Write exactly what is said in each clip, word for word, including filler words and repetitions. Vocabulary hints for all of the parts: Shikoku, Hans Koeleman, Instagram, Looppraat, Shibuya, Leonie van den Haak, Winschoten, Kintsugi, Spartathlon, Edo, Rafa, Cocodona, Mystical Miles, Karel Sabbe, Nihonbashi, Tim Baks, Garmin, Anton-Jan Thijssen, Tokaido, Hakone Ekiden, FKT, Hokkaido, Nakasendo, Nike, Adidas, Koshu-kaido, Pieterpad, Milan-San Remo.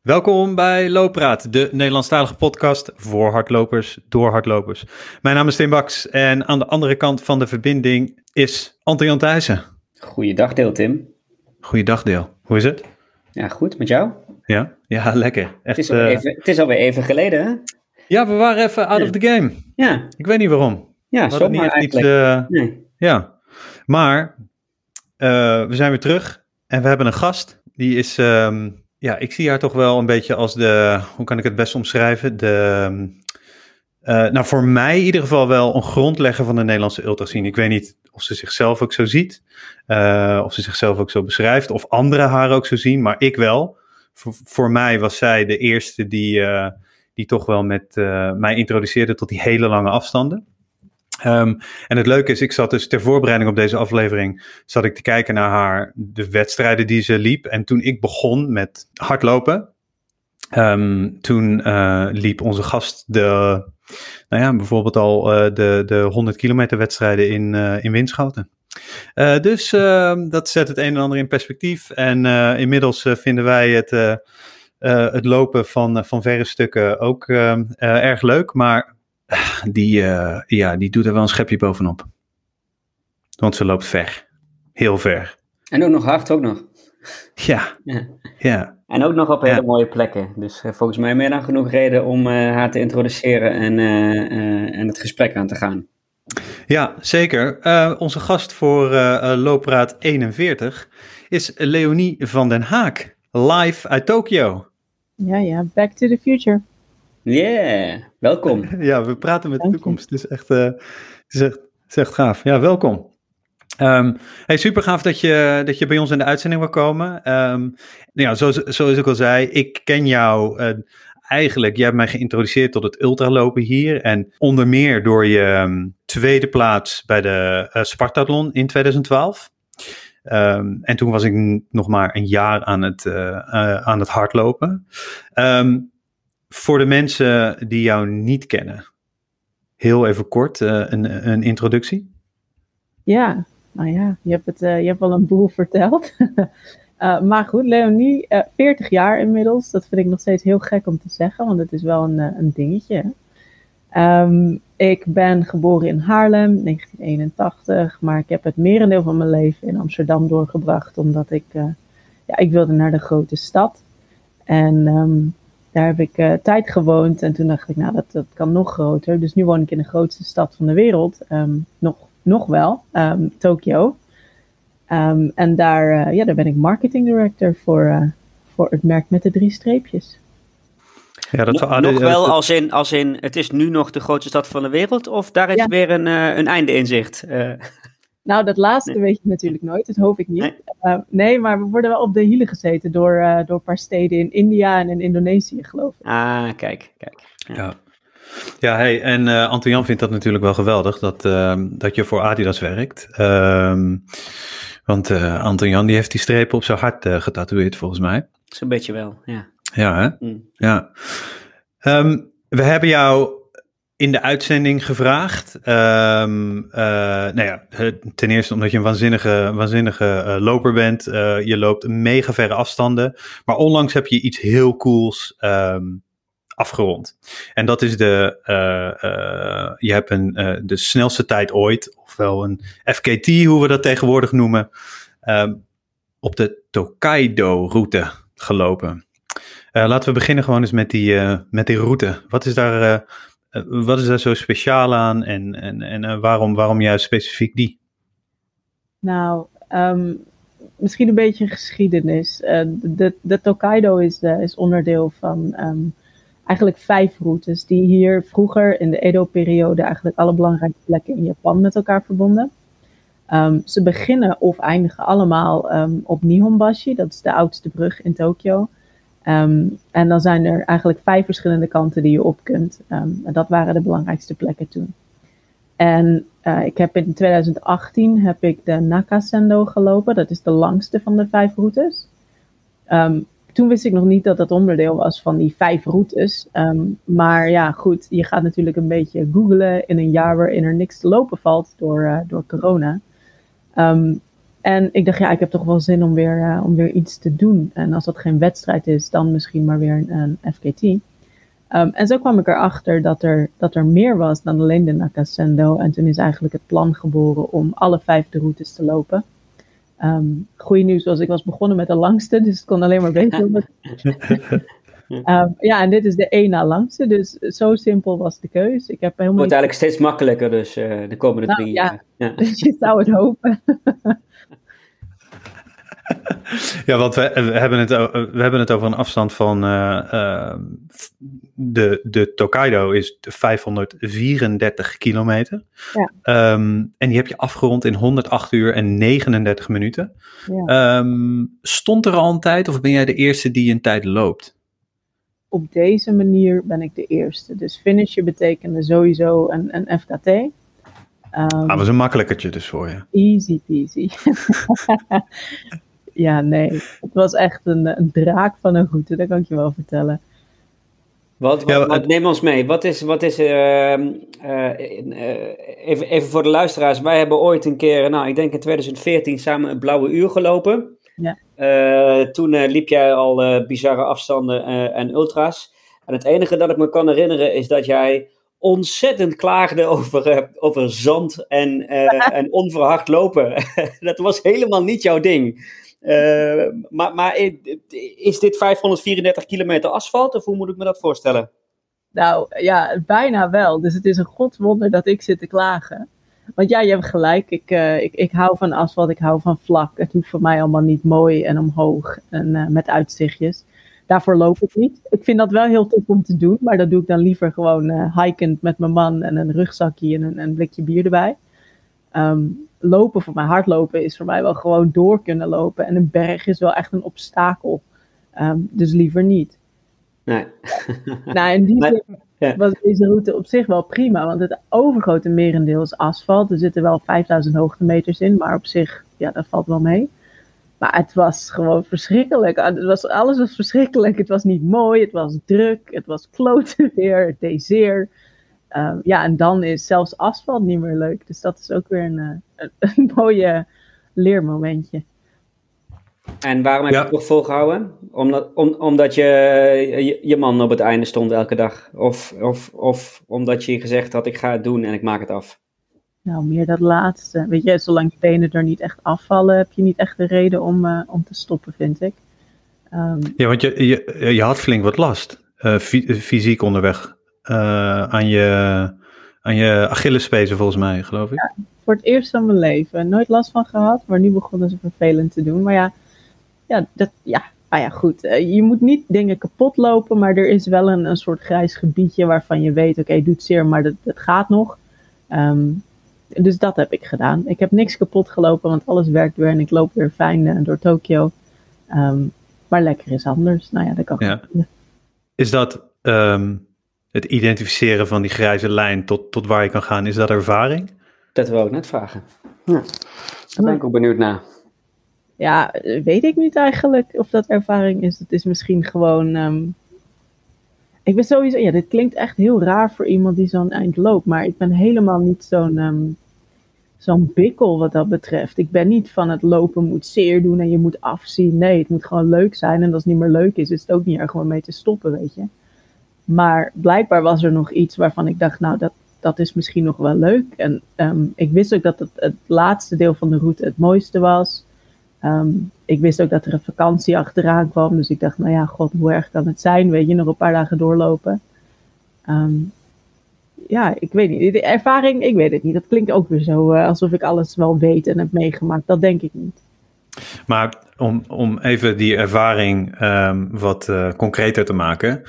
Welkom bij Looppraat, de Nederlandstalige podcast voor hardlopers, door hardlopers. Mijn naam is Tim Baks en aan de andere kant van de verbinding is Anton-Jan Thijssen. Goeiedag deel, Tim. Goeiedag deel. Hoe is het? Ja, goed. Met jou? Ja, ja lekker. Echt, het, is alweer uh... even, het is alweer even geleden, hè? Ja, we waren even out ja. of the game. Ja. Ik weet niet waarom. Ja, we zomaar niet eigenlijk. Iets, uh... nee. Ja, maar uh, we zijn weer terug en we hebben een gast. Die is... Um... Ja, ik zie haar toch wel een beetje als de, hoe kan ik het best omschrijven, de, uh, nou voor mij in ieder geval wel een grondlegger van de Nederlandse ultrascene. Ik weet niet of ze zichzelf ook zo ziet, uh, of ze zichzelf ook zo beschrijft, of anderen haar ook zo zien, maar ik wel. Voor, voor mij was zij de eerste die, uh, die toch wel met uh, mij introduceerde tot die hele lange afstanden. Um, en het leuke is, ik zat dus ter voorbereiding op deze aflevering, zat ik te kijken naar haar, de wedstrijden die ze liep. En toen ik begon met hardlopen, um, toen uh, liep onze gast de, nou ja, bijvoorbeeld al uh, de, de honderd kilometer wedstrijden in, uh, in Winschoten. Uh, dus uh, dat zet het een en ander in perspectief. En uh, inmiddels uh, vinden wij het, uh, uh, het lopen van, van verre stukken ook uh, uh, erg leuk, maar... Die, uh, ja, die doet er wel een schepje bovenop. Want ze loopt ver. Heel ver. En ook nog hard, ook nog. Ja. ja. ja. En ook nog op hele ja. mooie plekken. Dus uh, volgens mij meer dan genoeg reden om uh, haar te introduceren en, uh, uh, en het gesprek aan te gaan. Ja, zeker. Uh, onze gast voor uh, Loopraad eenenveertig is Leonie van den Haak. Live uit Tokio. Ja, ja. Back to the future. Yeah, welkom. Ja, we praten met de toekomst. Het is echt, uh, het is echt, het is echt gaaf. Ja, welkom. Um, hey, super gaaf dat je, dat je bij ons in de uitzending wil komen. Um, nou ja, zoals, zoals ik al zei, ik ken jou uh, eigenlijk. Jij hebt mij geïntroduceerd tot het ultralopen hier. En onder meer door je um, tweede plaats bij de uh, Spartathlon in twintig twaalf. Um, en toen was ik n- nog maar een jaar aan het, uh, uh, aan het hardlopen. Um, Voor de mensen die jou niet kennen, heel even kort uh, een, een introductie. Ja, nou ja, je hebt, het, uh, je hebt wel een boel verteld. uh, maar goed, Leonie, uh, veertig jaar inmiddels. Dat vind ik nog steeds heel gek om te zeggen, want het is wel een, een dingetje. Um, ik ben geboren in Haarlem, negentien eenentachtig. Maar ik heb het merendeel van mijn leven in Amsterdam doorgebracht, omdat ik, uh, ja, ik wilde naar de grote stad. En... Um, Daar heb ik uh, tijd gewoond en toen dacht ik, nou dat, dat kan nog groter. Dus nu woon ik in de grootste stad van de wereld, um, nog, nog wel, um, Tokio. Um, en daar, uh, ja, daar ben ik marketing director voor, uh, voor het merk met de drie streepjes. Ja, dat nog, nog wel als in, als in, het is nu nog de grootste stad van de wereld of daar is ja. weer een, uh, een einde in zicht? Uh. Nou, dat laatste nee. weet je natuurlijk nooit. Dat hoop ik niet. Nee, uh, nee maar we worden wel op de hielen gezeten door, uh, door een paar steden in India en in Indonesië, geloof ik. Ah, kijk, kijk. Ja, ja. ja hey, en uh, Anton-Jan vindt dat natuurlijk wel geweldig, dat, uh, dat je voor Adidas werkt. Um, want uh, Anton-Jan, die heeft die strepen op zijn hart uh, getatoeëerd, volgens mij. Zo'n beetje wel, ja. Ja, hè? Mm. Ja. Um, we hebben jou... in de uitzending gevraagd. Um, uh, nou ja, ten eerste omdat je een waanzinnige, waanzinnige uh, loper bent. Uh, je loopt mega verre afstanden. Maar onlangs heb je iets heel cools um, afgerond. En dat is de... Uh, uh, je hebt een, uh, de snelste tijd ooit. Ofwel een F K T, hoe we dat tegenwoordig noemen. Um, op de Tokaido-route gelopen. Uh, laten we beginnen gewoon eens met die, uh, met die route. Wat is daar... Uh, Uh, wat is daar zo speciaal aan en, en, en uh, waarom, waarom juist specifiek die? Nou, um, misschien een beetje geschiedenis. Uh, de, de Tokaido is, uh, is onderdeel van um, eigenlijk vijf routes die hier vroeger in de Edo-periode eigenlijk alle belangrijke plekken in Japan met elkaar verbonden. Um, ze beginnen of eindigen allemaal um, op Nihonbashi, dat is de oudste brug in Tokio. Um, en dan zijn er eigenlijk vijf verschillende kanten die je op kunt. Um, en dat waren de belangrijkste plekken toen. En uh, ik heb in twintig achttien heb ik de Nakasendo gelopen. Dat is de langste van de vijf routes. Um, toen wist ik nog niet dat dat onderdeel was van die vijf routes. Um, maar ja, goed, je gaat natuurlijk een beetje googlen in een jaar waarin er niks te lopen valt door, uh, door corona. Um, En ik dacht, ja, ik heb toch wel zin om weer, uh, om weer iets te doen. En als dat geen wedstrijd is, dan misschien maar weer een, een F K T. Um, en zo kwam ik erachter dat er, dat er meer was dan alleen de Nakasendo. En toen is eigenlijk het plan geboren om alle vijf de routes te lopen. Um, goeie nieuws was, ik was begonnen met de langste, dus het kon alleen maar beter worden. um, ja, en dit is de één na langste, dus zo simpel was de keus. Ik heb helemaal wordt niet... eigenlijk steeds makkelijker, dus uh, de komende nou, drie jaar. Ja, ja. Dus je zou het hopen. Ja, want we, we, hebben het, we hebben het over een afstand van uh, uh, de, de Tokaido is vijfhonderdvierendertig kilometer. Ja. Um, en die heb je afgerond in honderdacht uur en negenendertig minuten. Ja. Um, stond er al een tijd of ben jij de eerste die een tijd loopt? Op deze manier ben ik de eerste. Dus finishen betekende sowieso een, een F K T. Um, ah, dat was een makkelijkertje dus voor je. Easy peasy. Ja, nee. Het was echt een, een draak van een route, dat kan ik je wel vertellen. Wat, wat, wat neem ons mee. Wat is, wat is uh, uh, uh, even, even voor de luisteraars. Wij hebben ooit een keer, nou, ik denk in twintig veertien samen een blauwe uur gelopen. Ja. Uh, toen uh, liep jij al uh, bizarre afstanden uh, en ultra's. En het enige dat ik me kan herinneren is dat jij ontzettend klaagde over, uh, over zand en, uh, en onverhard lopen. Dat was helemaal niet jouw ding. Uh, maar, maar is dit vijfhonderdvierendertig kilometer asfalt of hoe moet ik me dat voorstellen? Nou ja, bijna wel. Dus het is een godswonder dat ik zit te klagen. Want ja, je hebt gelijk. Ik, uh, ik, ik hou van asfalt, ik hou van vlak. Het hoeft voor mij allemaal niet mooi en omhoog en uh, met uitzichtjes. Daarvoor loop ik niet. Ik vind dat wel heel tof om te doen, maar dat doe ik dan liever gewoon uh, hikend met mijn man en een rugzakje en een, een blikje bier erbij. Um, lopen voor mij, hardlopen is voor mij wel gewoon door kunnen lopen. En een berg is wel echt een obstakel. Um, dus liever niet. Nee. Nou, in die zin nee. was deze route op zich wel prima. Want het overgrote merendeel is asfalt. Er zitten wel vijfduizend hoogtemeters in. Maar op zich, ja, dat valt wel mee. Maar het was gewoon verschrikkelijk. Het was, alles was verschrikkelijk. Het was niet mooi. Het was druk. Het was klote weer. Het deed zeer. Uh, ja, en dan is zelfs asfalt niet meer leuk. Dus dat is ook weer een, een, een mooie leermomentje. En waarom heb je ja. het toch volgehouden? Omdat, om, omdat je, je je man op het einde stond elke dag? Of, of, of omdat je gezegd had, ik ga het doen en ik maak het af? Nou, meer dat laatste. Weet je, zolang je benen er niet echt afvallen, heb je niet echt de reden om, uh, om te stoppen, vind ik. Um, ja, want je, je, je had flink wat last. Uh, fysiek onderweg. Uh, aan je, aan je Achillespezen volgens mij, geloof ik. Ja, voor het eerst van mijn leven. Nooit last van gehad, maar nu begonnen ze vervelend te doen. Maar ja, ja, dat, ja, ah ja goed. Uh, je moet niet dingen kapot lopen, maar er is wel een, een soort grijs gebiedje waarvan je weet, oké, okay, doet zeer, maar dat, dat gaat nog. Um, dus dat heb ik gedaan. Ik heb niks kapot gelopen, want alles werkt weer en ik loop weer fijn uh, door Tokio. Um, maar lekker is anders. Nou ja, dat kan ja. Is dat... Um... Het identificeren van die grijze lijn tot, tot waar je kan gaan, is dat ervaring? Dat wil ik net vragen. Ja. Daar ben ik ook benieuwd naar. Ja, weet ik niet eigenlijk of dat ervaring is. Het is misschien gewoon... Um, ik ben sowieso... Ja, dit klinkt echt heel raar voor iemand die zo'n eind loopt. Maar ik ben helemaal niet zo'n... Um, zo'n bikkel wat dat betreft. Ik ben niet van het lopen moet zeer doen en je moet afzien. Nee, het moet gewoon leuk zijn. En als het niet meer leuk is, is het ook niet erg om mee te stoppen, weet je. Maar blijkbaar was er nog iets waarvan ik dacht, nou, dat, dat is misschien nog wel leuk. En um, ik wist ook dat het, het laatste deel van de route het mooiste was. Um, ik wist ook dat er een vakantie achteraan kwam. Dus ik dacht, nou ja, god, hoe erg kan het zijn? Weet je, nog een paar dagen doorlopen. Um, ja, ik weet niet. De ervaring, ik weet het niet. Dat klinkt ook weer zo uh, alsof ik alles wel weet en heb meegemaakt. Dat denk ik niet. Maar om, om even die ervaring um, wat uh, concreter te maken.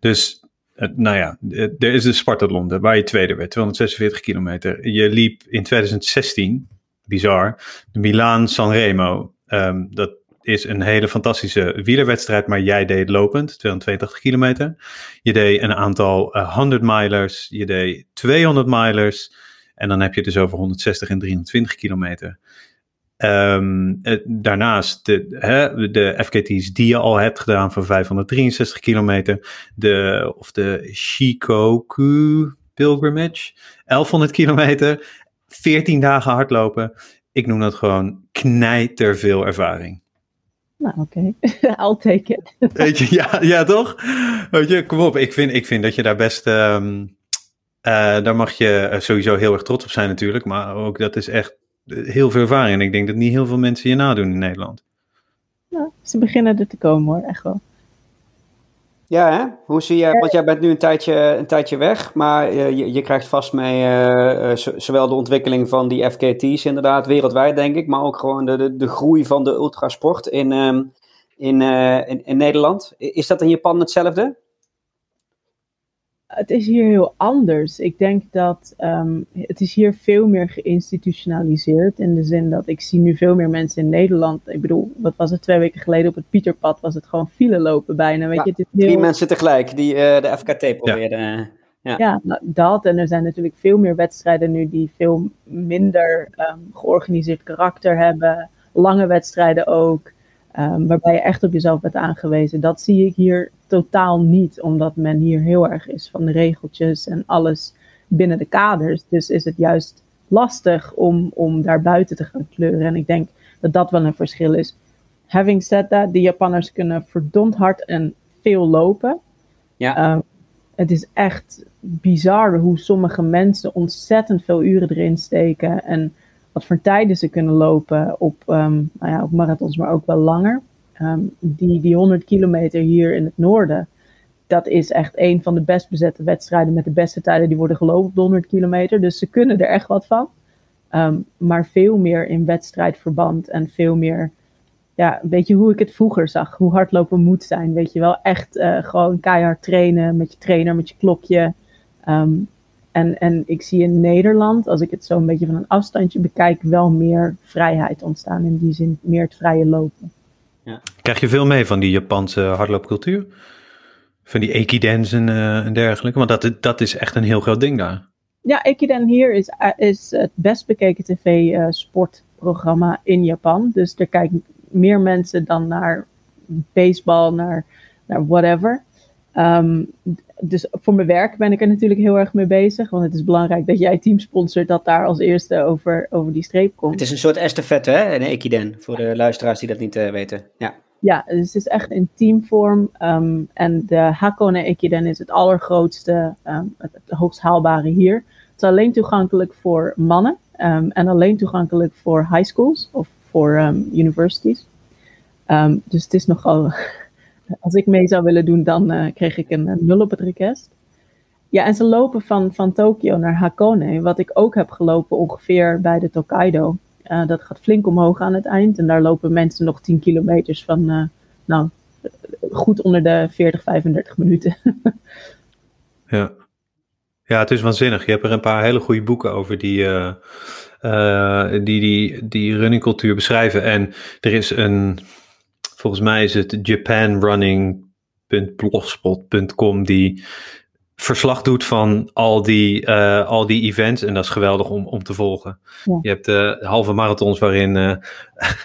Dus, uh, nou ja, er is de Spartathlon, waar je tweede werd, tweehonderdzesenveertig kilometer. Je liep in twintig zestien, bizar, de Milan-San Remo. Um, dat is een hele fantastische wielerwedstrijd, maar jij deed lopend, tweehonderdtweeëntachtig kilometer. Je deed een aantal uh, honderd milers, je deed tweehonderd milers. En dan heb je het dus over honderdzestig en driehonderdtwintig kilometer. Um, daarnaast de, hè, de F K T's die je al hebt gedaan van vijfhonderddrieënzestig kilometer, de, of de Shikoku pilgrimage, elfhonderd kilometer, veertien dagen hardlopen. Ik noem dat gewoon knijterveel ervaring. Nou, oké. Okay. I'll take it. Weet je, ja, ja, toch? Weet je, kom op. Ik vind, ik vind dat je daar best... Um, Uh, daar mag je sowieso heel erg trots op zijn natuurlijk. Maar ook dat is echt heel veel ervaring. En ik denk dat niet heel veel mensen je nadoen in Nederland. Nou, ze beginnen er te komen hoor, echt wel. Ja, hè? Hoe zie je, want jij bent nu een tijdje, een tijdje weg. Maar uh, je, je krijgt vast mee uh, z- zowel de ontwikkeling van die F K T's inderdaad wereldwijd denk ik. Maar ook gewoon de, de, de groei van de ultrasport in, um, in, uh, in, in Nederland. Is dat in Japan hetzelfde? Het is hier heel anders. Ik denk dat um, het is hier veel meer geïnstitutionaliseerd. In de zin dat ik zie nu veel meer mensen in Nederland. Ik bedoel, wat was het twee weken geleden op het Pieterpad? Was het gewoon file lopen bijna. Weet ja, je, het is heel... Drie mensen tegelijk die uh, de F K T probeerden. Ja, ja. ja nou, dat. En er zijn natuurlijk veel meer wedstrijden nu die veel minder um, georganiseerd karakter hebben. Lange wedstrijden ook. Um, waarbij je echt op jezelf bent aangewezen. Dat zie ik hier totaal niet, omdat men hier heel erg is van de regeltjes en alles binnen de kaders. Dus is het juist lastig om, om daar buiten te gaan kleuren. En ik denk dat dat wel een verschil is. Having said that, de Japanners kunnen verdomd hard en veel lopen. Ja. Um, het is echt bizar hoe sommige mensen ontzettend veel uren erin steken en wat voor tijden ze kunnen lopen op, um, nou ja, op marathons, maar ook wel langer. Um, die, die honderd kilometer hier in het noorden, dat is echt een van de best bezette wedstrijden met de beste tijden die worden gelopen op de honderd kilometer. Dus ze kunnen er echt wat van. Um, maar veel meer in wedstrijdverband en veel meer, ja, weet je hoe ik het vroeger zag, hoe hardlopen moet zijn. Weet je wel, echt uh, gewoon keihard trainen met je trainer, met je klokje. Um, en, en ik zie in Nederland, als ik het zo een beetje van een afstandje bekijk, wel meer vrijheid ontstaan. In die zin meer het vrije lopen. Ja. Krijg je veel mee van die Japanse hardloopcultuur? Van die ekidens en, uh, en dergelijke? Want dat, dat is echt een heel groot ding daar. Ja, ekiden hier is, is het best bekeken tv-sportprogramma uh, in Japan. Dus er kijken meer mensen dan naar baseball, naar, naar whatever. Um, dus voor mijn werk ben ik er natuurlijk heel erg mee bezig. Want het is belangrijk dat jij team sponsort dat daar als eerste over, over die streep komt. Het is een soort estafette, hè? Een ekiden, voor de luisteraars die dat niet uh, weten. Ja. ja, dus het is echt in teamvorm. Um, en de Hakone Ekiden is het allergrootste, um, het, het hoogst haalbare hier. Het is alleen toegankelijk voor mannen. Um, en alleen toegankelijk voor high schools of voor um, universities. Um, dus het is nogal... Als ik mee zou willen doen, dan uh, kreeg ik een, een nul op het request. Ja, en ze lopen van, van Tokio naar Hakone. Wat ik ook heb gelopen ongeveer bij de Tokaido. Uh, dat gaat flink omhoog aan het eind. En daar lopen mensen nog tien kilometers van, uh, nou, goed onder de veertig, vijfendertig minuten. Ja. Ja, het is waanzinnig. Je hebt er een paar hele goede boeken over die... Uh... Uh, die, die, die runningcultuur beschrijven. En er is een... Volgens mij is het japanrunning punt blogspot punt com die verslag doet van al die, uh, al die events. En dat is geweldig om, om te volgen. Ja. Je hebt de uh, halve marathons waarin uh,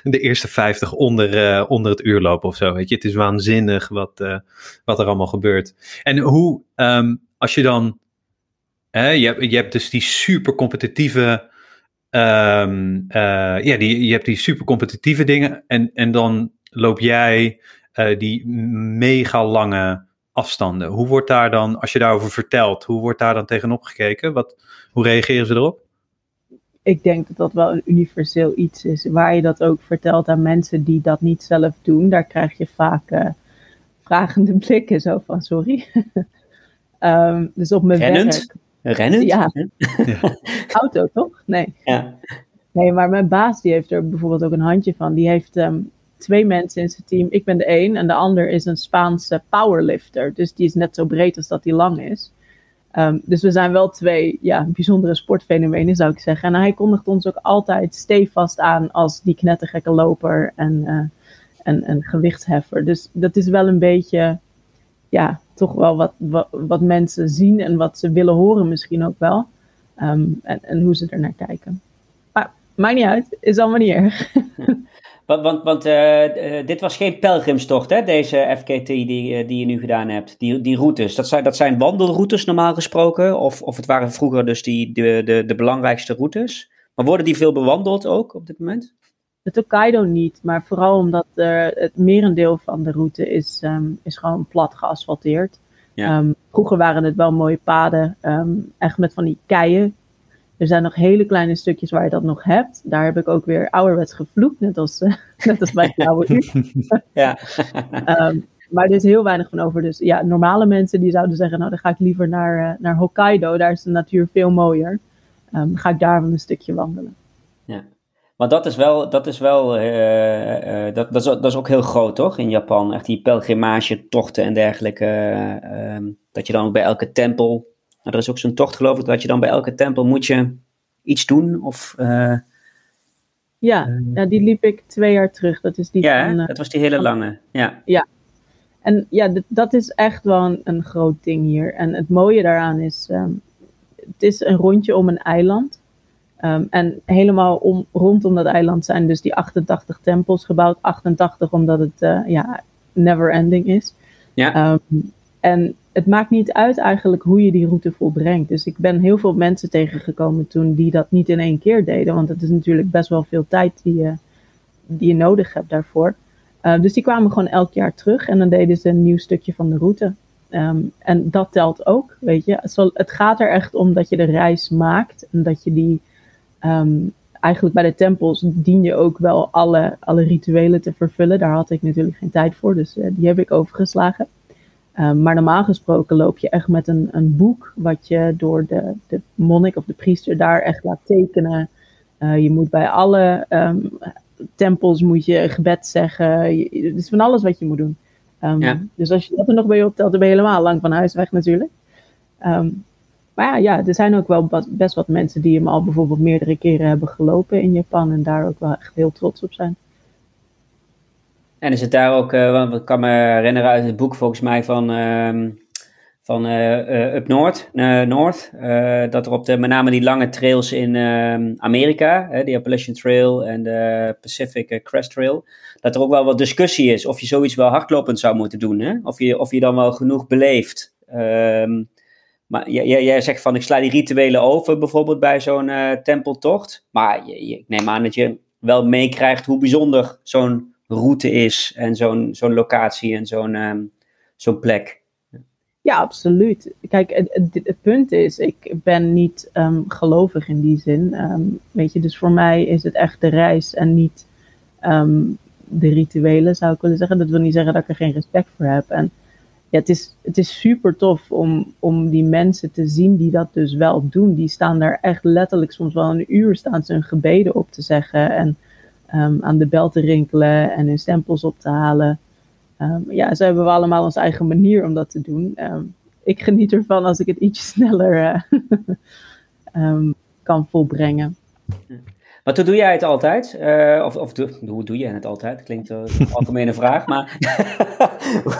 de eerste vijftig onder, uh, onder het uur lopen of zo. Weet je? Het is waanzinnig wat, uh, wat er allemaal gebeurt. En hoe, um, als je dan... Hè, je, hebt, je hebt dus die super competitieve... Um, uh, ja, die, je hebt die super competitieve dingen en, en dan... loop jij uh, die mega lange afstanden? Hoe wordt daar dan, als je daarover vertelt, hoe wordt daar dan tegenop gekeken? Wat, hoe reageren ze erop? Ik denk dat dat wel een universeel iets is. Waar je dat ook vertelt aan mensen die dat niet zelf doen, daar krijg je vaak uh, vragende blikken zo van, sorry. um, dus op mijn Rennend? werk... Rennend? Ja. ja. Auto, toch? Nee. Ja. Nee, maar mijn baas die heeft er bijvoorbeeld ook een handje van. Die heeft... Um, twee mensen in zijn team. Ik ben de een en de ander is een Spaanse powerlifter. Dus die is net zo breed als dat die lang is. Um, dus we zijn wel twee ja, bijzondere sportfenomenen, zou ik zeggen. En hij kondigt ons ook altijd stevast aan als die knettergekke loper en, uh, en, en gewichtsheffer. Dus dat is wel een beetje, ja, toch wel wat, wat, wat mensen zien en wat ze willen horen misschien ook wel. Um, en, en hoe ze er naar kijken. Maar maakt niet uit, is allemaal niet erg. Want, want, want uh, uh, dit was geen pelgrimstocht, hè? Deze F K T die, uh, die je nu gedaan hebt. Die, die routes, dat zijn, dat zijn wandelroutes normaal gesproken? Of, of het waren vroeger dus die, de, de, de belangrijkste routes? Maar worden die veel bewandeld ook op dit moment? De Tokaido niet, maar vooral omdat uh, het merendeel van de route is, um, is gewoon plat geasfalteerd. Ja. Um, vroeger waren het wel mooie paden, um, echt met van die keien. Er zijn nog hele kleine stukjes waar je dat nog hebt. Daar heb ik ook weer ouderwets gevloekt, net als, uh, net als bij het oude uur. Ja. um, maar er is heel weinig van over. Dus ja, normale mensen die zouden zeggen, nou dan ga ik liever naar, uh, naar Hokkaido. Daar is de natuur veel mooier. Um, ga ik daar wel een stukje wandelen. Ja. Maar dat is wel, dat is wel, uh, uh, dat, dat, is, dat is ook heel groot, toch? In Japan, echt die pelgrimagetochten en dergelijke. Uh, um, dat je dan ook bij elke tempel, nou, er is ook zo'n tocht geloof ik, dat je dan bij elke tempel moet je iets doen of... Uh, ja, uh, ja, die liep ik twee jaar terug. Dat is die ja, van, uh, dat was die hele lange, ja. Ja, en ja, d- dat is echt wel een, een groot ding hier. En het mooie daaraan is, um, het is een rondje om een eiland. Um, en helemaal om, rondom dat eiland zijn dus die achtentachtig tempels gebouwd. achtentachtig omdat het uh, ja, never ending is. Ja. Um, en het maakt niet uit eigenlijk hoe je die route volbrengt. Dus ik ben heel veel mensen tegengekomen toen die dat niet in één keer deden. Want het is natuurlijk best wel veel tijd die je, die je nodig hebt daarvoor. Uh, dus die kwamen gewoon elk jaar terug en dan deden ze een nieuw stukje van de route. Um, en dat telt ook, weet je. Zo, het gaat er echt om dat je de reis maakt en dat je die... Um, eigenlijk bij de tempels dien je ook wel alle, alle rituelen te vervullen. Daar had ik natuurlijk geen tijd voor, dus uh, die heb ik overgeslagen. Um, maar normaal gesproken loop je echt met een, een boek wat je door de, de monnik of de priester daar echt laat tekenen. Uh, je moet bij alle um, tempels moet je gebed zeggen. Je, het is van alles wat je moet doen. Um, ja. Dus als je dat er nog bij je optelt, dan ben je helemaal lang van huis weg natuurlijk. Um, Maar ja, ja, er zijn ook wel best wat mensen die hem al bijvoorbeeld meerdere keren hebben gelopen in Japan. En daar ook wel echt heel trots op zijn. En is het daar ook, uh, want ik kan me herinneren uit het boek volgens mij van, uh, van uh, uh, Up North, uh, North uh, dat er op de, met name die lange trails in uh, Amerika, uh, de Appalachian Trail en de Pacific Crest Trail, dat er ook wel wat discussie is of je zoiets wel hardlopend zou moeten doen. Hè? Of, je, of je dan wel genoeg beleeft. Um, Maar jij, jij zegt van, ik sla die rituelen over bijvoorbeeld bij zo'n uh, tempeltocht. Maar je, je, ik neem aan dat je wel meekrijgt hoe bijzonder zo'n route is. En zo'n, zo'n locatie en zo'n, um, zo'n plek. Ja, absoluut. Kijk, het, het, het punt is, ik ben niet um, gelovig in die zin. Um, weet je, dus voor mij is het echt de reis en niet um, de rituelen, zou ik willen zeggen. Dat wil niet zeggen dat ik er geen respect voor heb. En... Ja, het is, het is super tof om, om die mensen te zien die dat dus wel doen. Die staan daar echt letterlijk soms wel een uur staan ze hun gebeden op te zeggen. En um, aan de bel te rinkelen en hun stempels op te halen. Um, ja, zo hebben we allemaal onze eigen manier om dat te doen. Um, ik geniet ervan als ik het ietsje sneller uh, um, kan volbrengen. Maar toen doe jij het altijd? Uh, of, of doe, hoe doe jij het altijd? Klinkt uh, een algemene vraag, maar...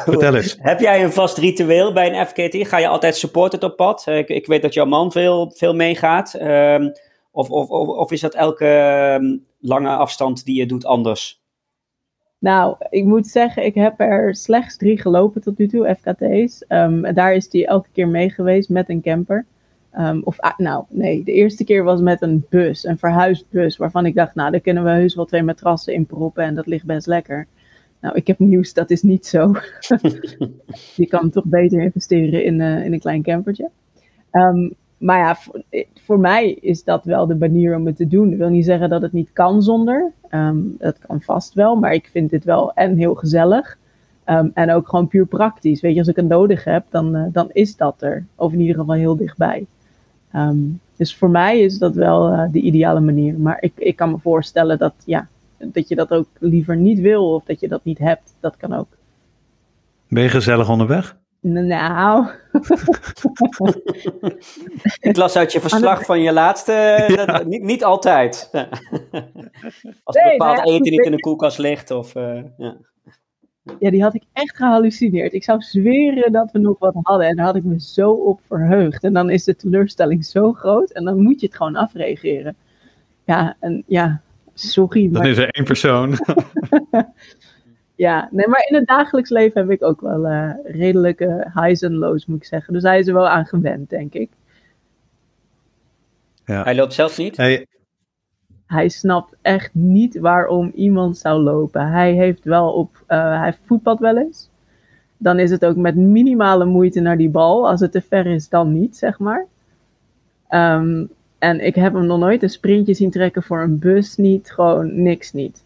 Vertel eens. Heb jij een vast ritueel bij een F K T? Ga je altijd supported op pad? Uh, ik, ik weet dat jouw man veel, veel meegaat. Um, of, of, of, of is dat elke um, lange afstand die je doet anders? Nou, ik moet zeggen, ik heb er slechts drie gelopen tot nu toe, F K T's. Um, daar is die elke keer mee geweest met een camper. Um, of, ah, nou, nee, de eerste keer was met een bus, een verhuisbus, waarvan ik dacht, nou, daar kunnen we heus wel twee matrassen in proppen en dat ligt best lekker. Nou, ik heb nieuws, dat is niet zo. Je kan toch beter investeren in, uh, in een klein campertje. Um, maar ja, voor, voor mij is dat wel de manier om het te doen. Ik wil niet zeggen dat het niet kan zonder. Um, dat kan vast wel, maar ik vind dit wel en heel gezellig. Um, en ook gewoon puur praktisch. Weet je, als ik het nodig heb, dan, uh, dan is dat er. Of in ieder geval heel dichtbij. Um, dus voor mij is dat wel uh, de ideale manier. Maar ik, ik kan me voorstellen dat, ja, dat je dat ook liever niet wil. Of dat je dat niet hebt. Dat kan ook. Ben je gezellig onderweg? Nou. Ik las uit je verslag van je laatste. Ja. Dat, niet, niet altijd. Als een bepaald nee, nee, eten niet in de koelkast ligt. Of, uh, ja. Ja, die had ik echt gehallucineerd. Ik zou zweren dat we nog wat hadden. En daar had ik me zo op verheugd. En dan is de teleurstelling zo groot. En dan moet je het gewoon afreageren. Ja, en ja, sorry. Dan maar... is er één persoon. Ja, nee, maar in het dagelijks leven heb ik ook wel uh, redelijke highs en lows, moet ik zeggen. Dus hij is er wel aan gewend, denk ik. Ja. Hij loopt zelfs niet? Hey. Hij snapt echt niet waarom iemand zou lopen. Hij heeft wel op, uh, hij voetbalt wel eens. Dan is het ook met minimale moeite naar die bal. Als het te ver is, dan niet, zeg maar. Um, en ik heb hem nog nooit een sprintje zien trekken voor een bus niet. Gewoon niks niet.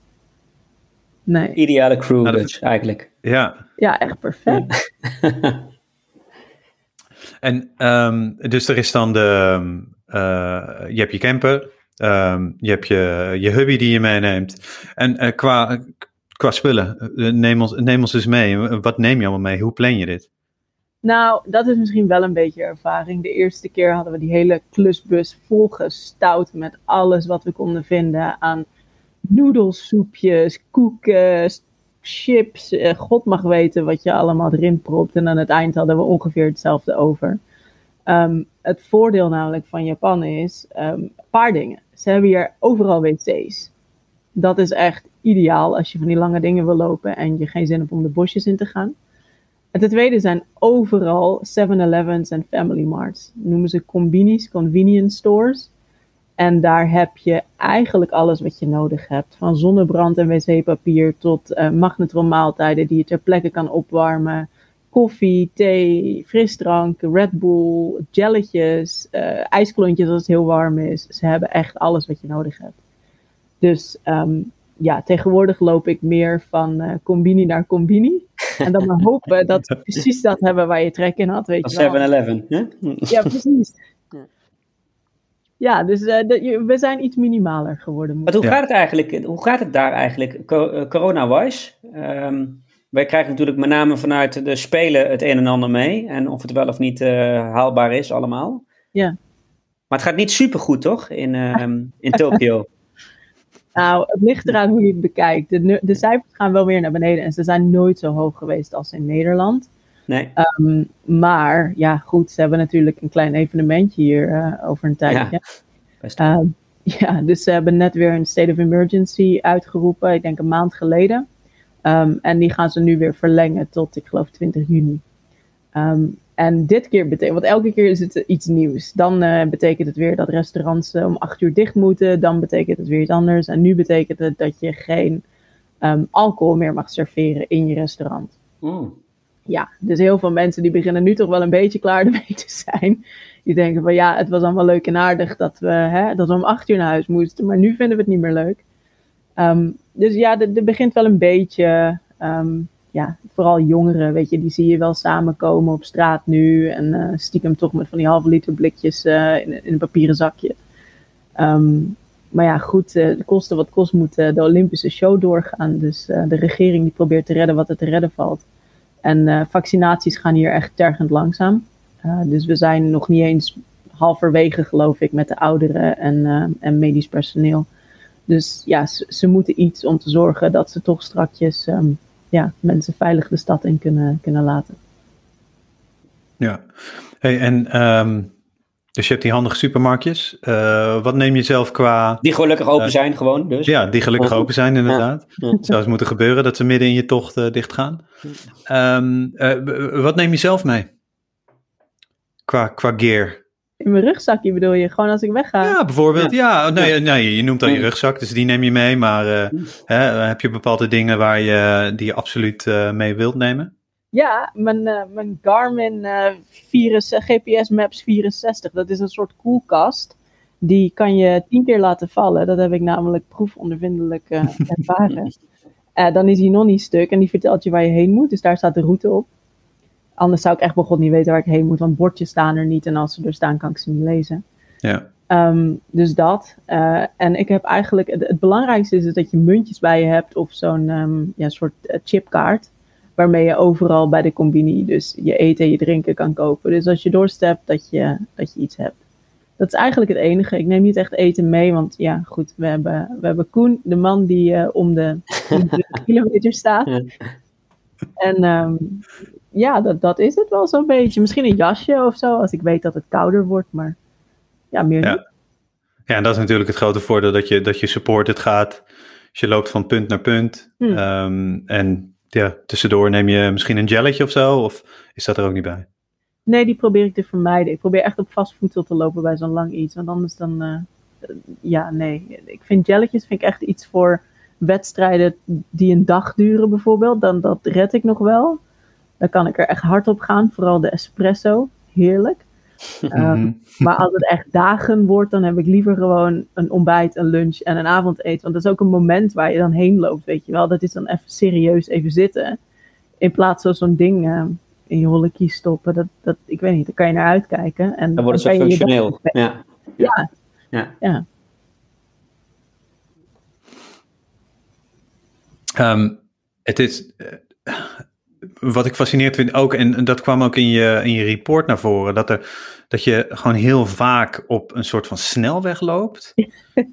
Nee. Ideale crew nou, is, eigenlijk. Ja. Ja, echt perfect. Ja. en um, dus er is dan de... Uh, je hebt je camper... Um, je hebt je, je hubby die je meeneemt. En uh, qua, qua spullen, uh, neem, ons, neem ons dus mee. Wat neem je allemaal mee? Hoe plan je dit? Nou, dat is misschien wel een beetje ervaring. De eerste keer hadden we die hele klusbus volgestouwd met alles wat we konden vinden. Aan noedelsoepjes, koeken, chips. Uh, God mag weten wat je allemaal erin propt. En aan het eind hadden we ongeveer hetzelfde over. Um, het voordeel namelijk van Japan is, um, een paar dingen. Ze hebben hier overal wc's. Dat is echt ideaal als je van die lange dingen wil lopen en je geen zin hebt om de bosjes in te gaan. En ten tweede zijn overal seven elevens en Family Marts. Noemen ze combinis, convenience stores. En daar heb je eigenlijk alles wat je nodig hebt. Van zonnebrand en wc-papier tot uh, magnetron maaltijden die je ter plekke kan opwarmen. Koffie, thee, frisdrank, Red Bull, jelletjes, uh, ijsklontjes als het heel warm is. Ze hebben echt alles wat je nodig hebt. Dus um, ja, tegenwoordig loop ik meer van uh, combini naar combini. En dan maar hopen dat ze precies dat hebben waar je trek in had. Weet je wel. seven eleven, hè? Ja, precies. Ja, dus uh, de, we zijn iets minimaler geworden. Maar hoe, ja. gaat het eigenlijk, hoe gaat het daar eigenlijk, corona-wise? Um... Wij krijgen natuurlijk met name vanuit de Spelen het een en ander mee. En of het wel of niet uh, haalbaar is allemaal. Ja. Maar het gaat niet supergoed, toch? In, uh, in Tokio. Nou, het ligt eraan hoe je het bekijkt. De, de cijfers gaan wel weer naar beneden. En ze zijn nooit zo hoog geweest als in Nederland. Nee. Um, maar, ja goed, ze hebben natuurlijk een klein evenementje hier uh, over een tijdje. Ja, um, ja, dus ze hebben net weer een state of emergency uitgeroepen. Ik denk een maand geleden. Um, en die gaan ze nu weer verlengen tot, ik geloof, twintig juni. Um, en dit keer betekent, want elke keer is het iets nieuws. Dan uh, betekent het weer dat restaurants uh, om acht uur dicht moeten. Dan betekent het weer iets anders. En nu betekent het dat je geen um, alcohol meer mag serveren in je restaurant. Mm. Ja, dus heel veel mensen die beginnen nu toch wel een beetje klaar ermee te zijn. Die denken van ja, het was allemaal leuk en aardig dat we, hè, dat we om acht uur naar huis moesten. Maar nu vinden we het niet meer leuk. Um, dus ja, er begint wel een beetje, um, ja, vooral jongeren, weet je, die zie je wel samenkomen op straat nu. En uh, stiekem toch met van die halve liter blikjes uh, in, in een papieren zakje. Um, maar ja, goed, uh, koste wat kost moet uh, de Olympische show doorgaan. Dus uh, de regering die probeert te redden wat er te redden valt. En uh, vaccinaties gaan hier echt tergend langzaam. Uh, dus we zijn nog niet eens halverwege, geloof ik, met de ouderen en, uh, en medisch personeel. Dus ja, ze, ze moeten iets om te zorgen dat ze toch strakjes um, ja, mensen veilig de stad in kunnen, kunnen laten. Ja, hey, en um, dus je hebt die handige supermarktjes. Uh, wat neem je zelf qua... Die gelukkig open uh, zijn gewoon dus. Ja, die gelukkig open zijn inderdaad. Ja. Ja. Zou het moeten gebeuren dat ze midden in je tocht uh, dicht gaan. Um, uh, wat neem je zelf mee? Qua, qua gear. In mijn rugzakje bedoel je? Gewoon als ik wegga? Ja, bijvoorbeeld. Ja, ja. Nee, nee, je noemt dan je rugzak, dus die neem je mee. Maar uh, hè, heb je bepaalde dingen waar je, die je absoluut uh, mee wilt nemen? Ja, mijn, uh, mijn Garmin uh, virus, uh, G P S Maps vierenzestig. Dat is een soort koelkast. Die kan je tien keer laten vallen. Dat heb ik namelijk proefondervindelijk uh, ervaren. uh, dan is hij nog niet stuk en die vertelt je waar je heen moet. Dus daar staat de route op. Anders zou ik echt bij God niet weten waar ik heen moet, want bordjes staan er niet. En als ze er staan, kan ik ze niet lezen. Ja. Um, dus dat. Uh, en ik heb eigenlijk... Het, het belangrijkste is dat je muntjes bij je hebt of zo'n um, ja, soort chipkaart. Waarmee je overal bij de combini dus je eten en je drinken kan kopen. Dus als je doorstept, dat je, dat je iets hebt. Dat is eigenlijk het enige. Ik neem niet echt eten mee, want ja, goed. We hebben, we hebben Koen, de man die uh, om de kilometer staat. Ja. En... Um, Ja, dat, dat is het wel zo'n beetje. Misschien een jasje of zo, als ik weet dat het kouder wordt, maar ja, meer ja. niet. Ja, en dat is natuurlijk het grote voordeel dat je, dat je supported gaat. Dus je loopt van punt naar punt. Hmm. Um, en ja, tussendoor neem je misschien een jelletje of zo, of is dat er ook niet bij? Nee, die probeer ik te vermijden. Ik probeer echt op vast voedsel te lopen bij zo'n lang iets, want anders dan, uh, ja, nee. Ik vind jelletjes vind ik echt iets voor wedstrijden die een dag duren bijvoorbeeld. Dan, dat red ik nog wel. Dan kan ik er echt hard op gaan. Vooral de espresso. Heerlijk. Um, maar als het echt dagen wordt, dan heb ik liever gewoon een ontbijt, een lunch en een avondeten. Want dat is ook een moment waar je dan heen loopt, weet je wel. Dat is dan even serieus even zitten. In plaats van zo'n ding uh, in je holle kies stoppen. Dat, dat, ik weet niet, daar kan je naar uitkijken. En dan wordt het zo functioneel. Je ja. Ja. Ja. ja. Um, het is... Uh, Wat ik fascinerend vind ook, en dat kwam ook in je, in je report naar voren, dat, er, dat je gewoon heel vaak op een soort van snelweg loopt.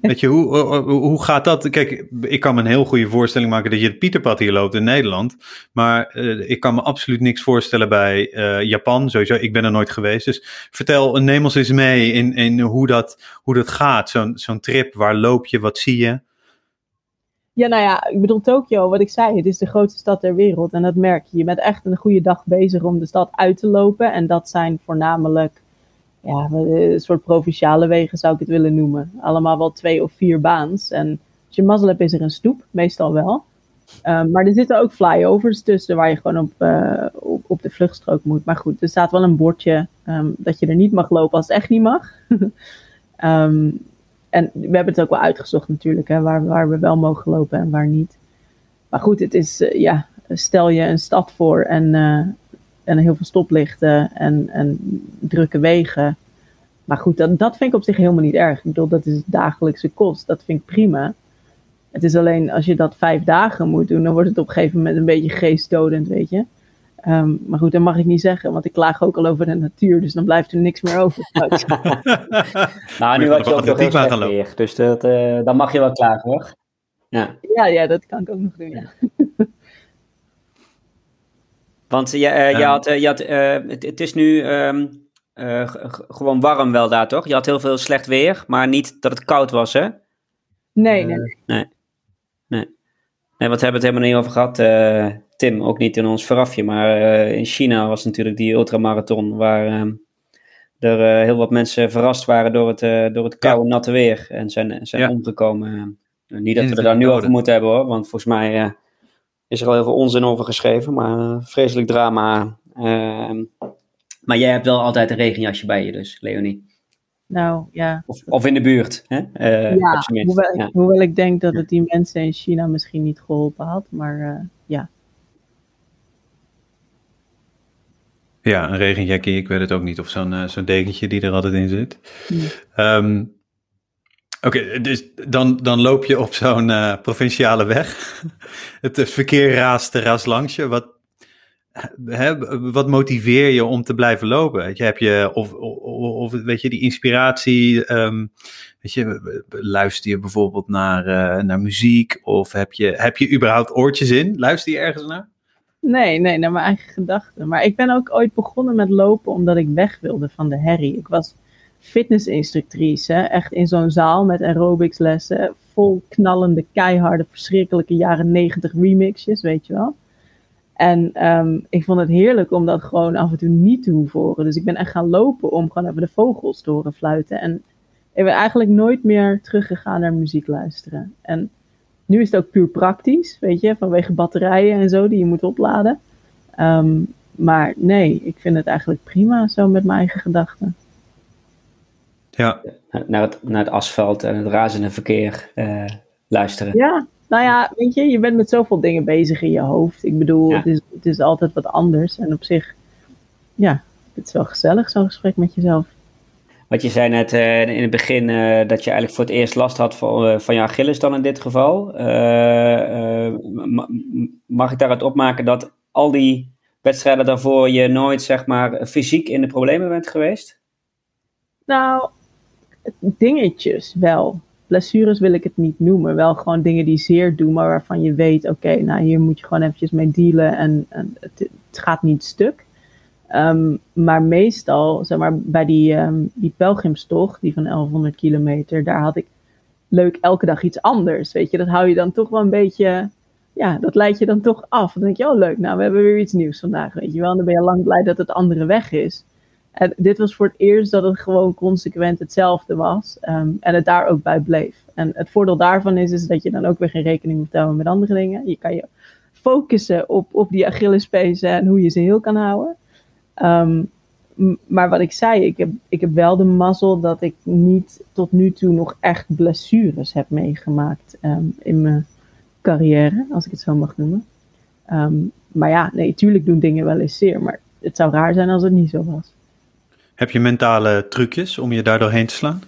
Weet je, hoe, hoe, hoe gaat dat? Kijk, ik kan me een heel goede voorstelling maken dat je het Pieterpad hier loopt in Nederland, maar uh, ik kan me absoluut niks voorstellen bij uh, Japan, sowieso. Ik ben er nooit geweest, dus vertel, neem ons eens mee in, in hoe, dat, hoe dat gaat, zo'n, zo'n trip, waar loop je, wat zie je? Ja, nou ja, ik bedoel Tokio, wat ik zei, het is de grootste stad ter wereld en dat merk je. Je bent echt een goede dag bezig om de stad uit te lopen en dat zijn voornamelijk ja, een soort provinciale wegen zou ik het willen noemen. Allemaal wel twee of vier baans en als je mazzel hebt is er een stoep, meestal wel. Um, maar er zitten ook flyovers tussen waar je gewoon op, uh, op, op de vluchtstrook moet. Maar goed, er staat wel een bordje um, dat je er niet mag lopen als het echt niet mag. um, En we hebben het ook wel uitgezocht natuurlijk, hè, waar, waar we wel mogen lopen en waar niet. Maar goed, het is, uh, ja, stel je een stad voor en, uh, en heel veel stoplichten en, en drukke wegen. Maar goed, dat, dat vind ik op zich helemaal niet erg. Ik bedoel, dat is dagelijkse kost, dat vind ik prima. Het is alleen, als je dat vijf dagen moet doen, dan wordt het op een gegeven moment een beetje geestdodend, weet je. Um, maar goed, dat mag ik niet zeggen, want ik klaag ook al over de natuur, dus dan blijft er niks meer over. Nou, nu had je ook nog heel slecht weer, dus dat, uh, dan mag je wel klagen, hoor. Ja, ja, ja dat kan ik ook nog doen, ja. Want uh, je, uh, je um, had, uh, je had uh, het, het is nu um, uh, g- gewoon warm wel daar, toch? Je had heel veel slecht weer, maar niet dat het koud was, hè? Nee, uh, nee, nee. Nee, nee. Nee, want we hebben het helemaal niet over gehad... Uh, Tim, ook niet in ons voorafje, maar uh, in China was natuurlijk die ultramarathon waar um, er uh, heel wat mensen verrast waren door het, uh, door het koude, ja. natte weer en zijn, zijn ja. omgekomen. Uh, niet dat we er daar nu over moeten hebben, hoor, want volgens mij uh, is er al heel veel onzin over geschreven, maar uh, vreselijk drama. Uh, maar jij hebt wel altijd een regenjasje bij je dus, Leonie. Nou, ja. Of, of in de buurt, hè? Uh, ja, hoewel, ja, hoewel ik denk dat het die mensen in China misschien niet geholpen had, maar uh, ja. Ja, een regenjackie, ik weet het ook niet. Of zo'n, uh, zo'n dekentje die er altijd in zit. Ja. Um, Oké, okay, dus dan, dan loop je op zo'n uh, provinciale weg. Het verkeer raast, raast langs je. Wat, hè, wat motiveer je om te blijven lopen? Je, heb je, of, of, of weet je, die inspiratie... Um, weet je, luister je bijvoorbeeld naar, uh, naar muziek? Of heb je, heb je überhaupt oortjes in? Luister je ergens naar? Nee, nee, naar mijn eigen gedachten. Maar ik ben ook ooit begonnen met lopen omdat ik weg wilde van de herrie. Ik was fitnessinstructrice, echt in zo'n zaal met aerobicslessen, vol knallende, keiharde, verschrikkelijke jaren negentig remixjes, weet je wel. En um, ik vond het heerlijk om dat gewoon af en toe niet te hoeven horen. Dus ik ben echt gaan lopen om gewoon even de vogels te horen fluiten. En ik ben eigenlijk nooit meer teruggegaan naar muziek luisteren. En... nu is het ook puur praktisch, weet je, vanwege batterijen en zo die je moet opladen. Um, maar nee, ik vind het eigenlijk prima zo met mijn eigen gedachten. Ja. Naar het, naar het asfalt en het razende verkeer uh, luisteren. Ja, nou ja, weet je, je bent met zoveel dingen bezig in je hoofd. Ik bedoel, ja. het is, het is altijd wat anders. En op zich, ja, het is wel gezellig zo'n gesprek met jezelf. Want je zei net uh, in het begin uh, dat je eigenlijk voor het eerst last had van, uh, van je Achilles dan in dit geval. Uh, uh, ma- mag ik daaruit opmaken dat al die wedstrijden daarvoor je nooit, zeg maar, fysiek in de problemen bent geweest? Nou, dingetjes wel. Blessures wil ik het niet noemen. Wel gewoon dingen die zeer doen, maar waarvan je weet, oké, okay, nou hier moet je gewoon eventjes mee dealen en, en het, het gaat niet stuk. Um, maar meestal, zeg maar, bij die, um, die pelgrimstocht, die van elfhonderd kilometer, daar had ik leuk elke dag iets anders, weet je. Dat hou je dan toch wel een beetje, ja, dat leid je dan toch af. Dan denk je, oh leuk, nou, we hebben weer iets nieuws vandaag, weet je wel. En dan ben je lang blij dat het andere weg is. En dit was voor het eerst dat het gewoon consequent hetzelfde was. Um, en het daar ook bij bleef. En het voordeel daarvan is, is dat je dan ook weer geen rekening moet houden met andere dingen. Je kan je focussen op, op die Achillespezen en hoe je ze heel kan houden. Um, m- maar wat ik zei, ik heb, ik heb wel de mazzel dat ik niet tot nu toe nog echt blessures heb meegemaakt um, in mijn carrière, als ik het zo mag noemen. Um, maar ja, nee, tuurlijk doen dingen wel eens zeer, maar het zou raar zijn als het niet zo was. Heb je mentale trucjes om je daardoor heen te slaan?